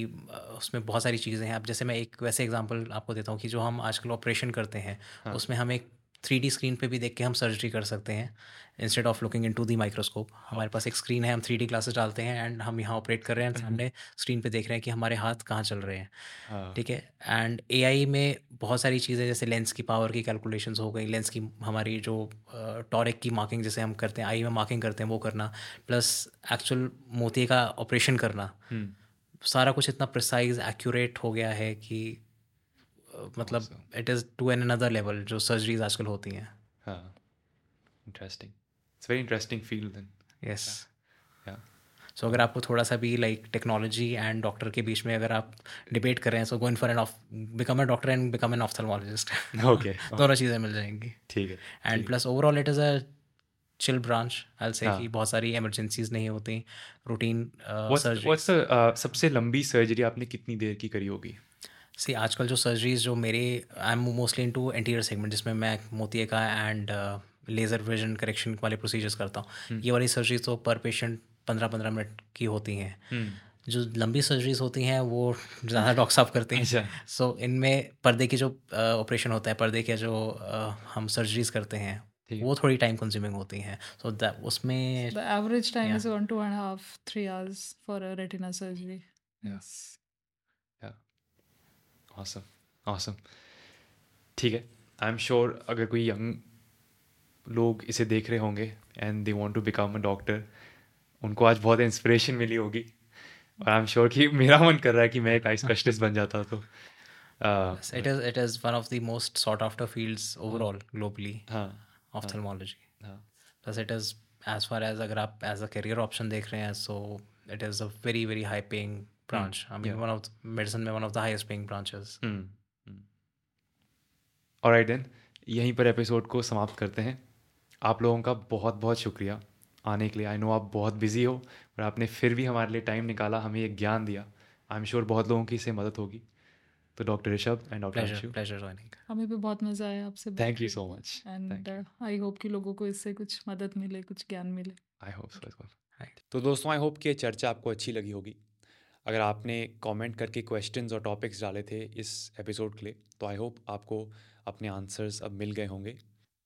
उसमें बहुत सारी चीज़ें हैं. अब जैसे मैं एक वैसे एग्जाम्पल आपको देता हूँ कि जो हम आजकल ऑपरेशन करते हैं, हाँ. उसमें हम एक थ्री डी स्क्रीन पे भी देख के हम सर्जरी कर सकते हैं instead of looking into the microscope. हमारे पास एक स्क्रीन है, हम थ्री डी ग्लासेस डालते हैं एंड हम यहाँ ऑपरेट कर रहे हैं, सामने स्क्रीन पे देख रहे हैं कि हमारे हाथ कहाँ चल रहे हैं, ठीक है. एंड एआई में बहुत सारी चीज़ें जैसे लेंस की पावर की कैलकुलेशंस हो गई, लेंस की हमारी जो टॉरिक uh, की मार्किंग जैसे हम करते हैं आई में मार्किंग करते हैं वो करना, प्लस एक्चुअल मोतिये का ऑपरेशन करना, सारा कुछ इतना प्रिसाइज एक्यूरेट हो गया है कि मतलब it is to an another level जो सर्जरीज आजकल होती हैं. हाँ, interesting. It's very interesting field then. Yes. So अगर आपको थोड़ा सा भी लाइक टेक्नोलॉजी एंड डॉक्टर के बीच में अगर आप डिबेट कर रहे हैं, so go in for an of become a doctor and become an ophthalmologist. Okay, दोनों चीज़ें मिल जाएंगी. ठीक है. And plus overall it is a chill branch. I say कि बहुत सारी इमरजेंसीज नहीं होती, रूटीन सर्जरी. सबसे लंबी सर्जरी आपने कितनी देर की करी होगी? सी आजकल जो सर्जरीज जो मेरे I am mostly into anterior segment, जिसमें मैं मोतिये का एंड लेज़र विजन करेक्शन वाले प्रोसीजर्स करता हूँ. ये वाली सर्जरीज तो पर पेशेंट पंद्रह पंद्रह मिनट की होती हैं. जो लंबी सर्जरीज होती हैं वो ज़्यादा डॉक्टर साहब करते हैं. सो इनमें पर्दे की जो ऑपरेशन होता है, पर्दे के जो हम सर्जरीज करते हैं वो थोड़ी टाइम कंज्यूमिंग होती हैं. सो उसमें the average time is one two and half three hours for a retina surgery. Awesome, awesome. ठीक है. आई एम श्योर अगर कोई यंग लोग इसे देख रहे होंगे and they want to become a doctor, उनको आज बहुत इंस्पिरेशन मिली होगी. और आई एम श्योर कि मेरा मन कर रहा है कि मैं एक आई स्पेशलिस्ट बन जाता तो. It is it is one of the most sought after fields overall globally, हाँ, ophthalmology. Plus it is as far as अगर आप एज अ करियर ऑप्शन देख रहे हैं, so it is a very very high paying branch. I mean, yeah. one of the, medicine में one of the highest paying branches. Mm. Mm. All right then, यहीं पर episode को समाप्त करते हैं. आप लोगों का बहुत बहुत शुक्रिया आने के लिए. आई नो आप बहुत बिजी हो, पर आपने फिर भी हमारे लिए टाइम निकाला, हमें ये ज्ञान दिया. आई एम श्योर बहुत लोगों की इससे मदद होगी. तो doctor Rishabh and doctor Anshu, pleasure joining. हमें भी बहुत मज़ा आया आपसे. Thank you so much. And I hope कि लोगों को इससे कुछ मदद मिले, कुछ ज्ञान मिले. I hope so as well. तो दोस्तों, आई होप कि ये चर्चा आपको अच्छी लगी होगी. अगर आपने कमेंट करके क्वेश्चंस और टॉपिक्स डाले थे इस एपिसोड के लिए, तो आई होप आपको अपने आंसर्स अब मिल गए होंगे.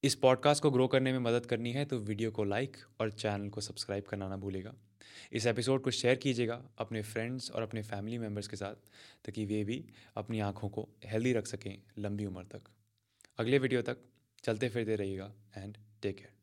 इस पॉडकास्ट को ग्रो करने में मदद करनी है तो वीडियो को लाइक और चैनल को सब्सक्राइब करना ना भूलेगा. इस एपिसोड को शेयर कीजिएगा अपने फ्रेंड्स और अपने फैमिली मेम्बर्स के साथ, ताकि वे भी अपनी आँखों को हेल्दी रख सकें लंबी उम्र तक. अगले वीडियो तक चलते फिरते रहिएगा एंड टेक केयर.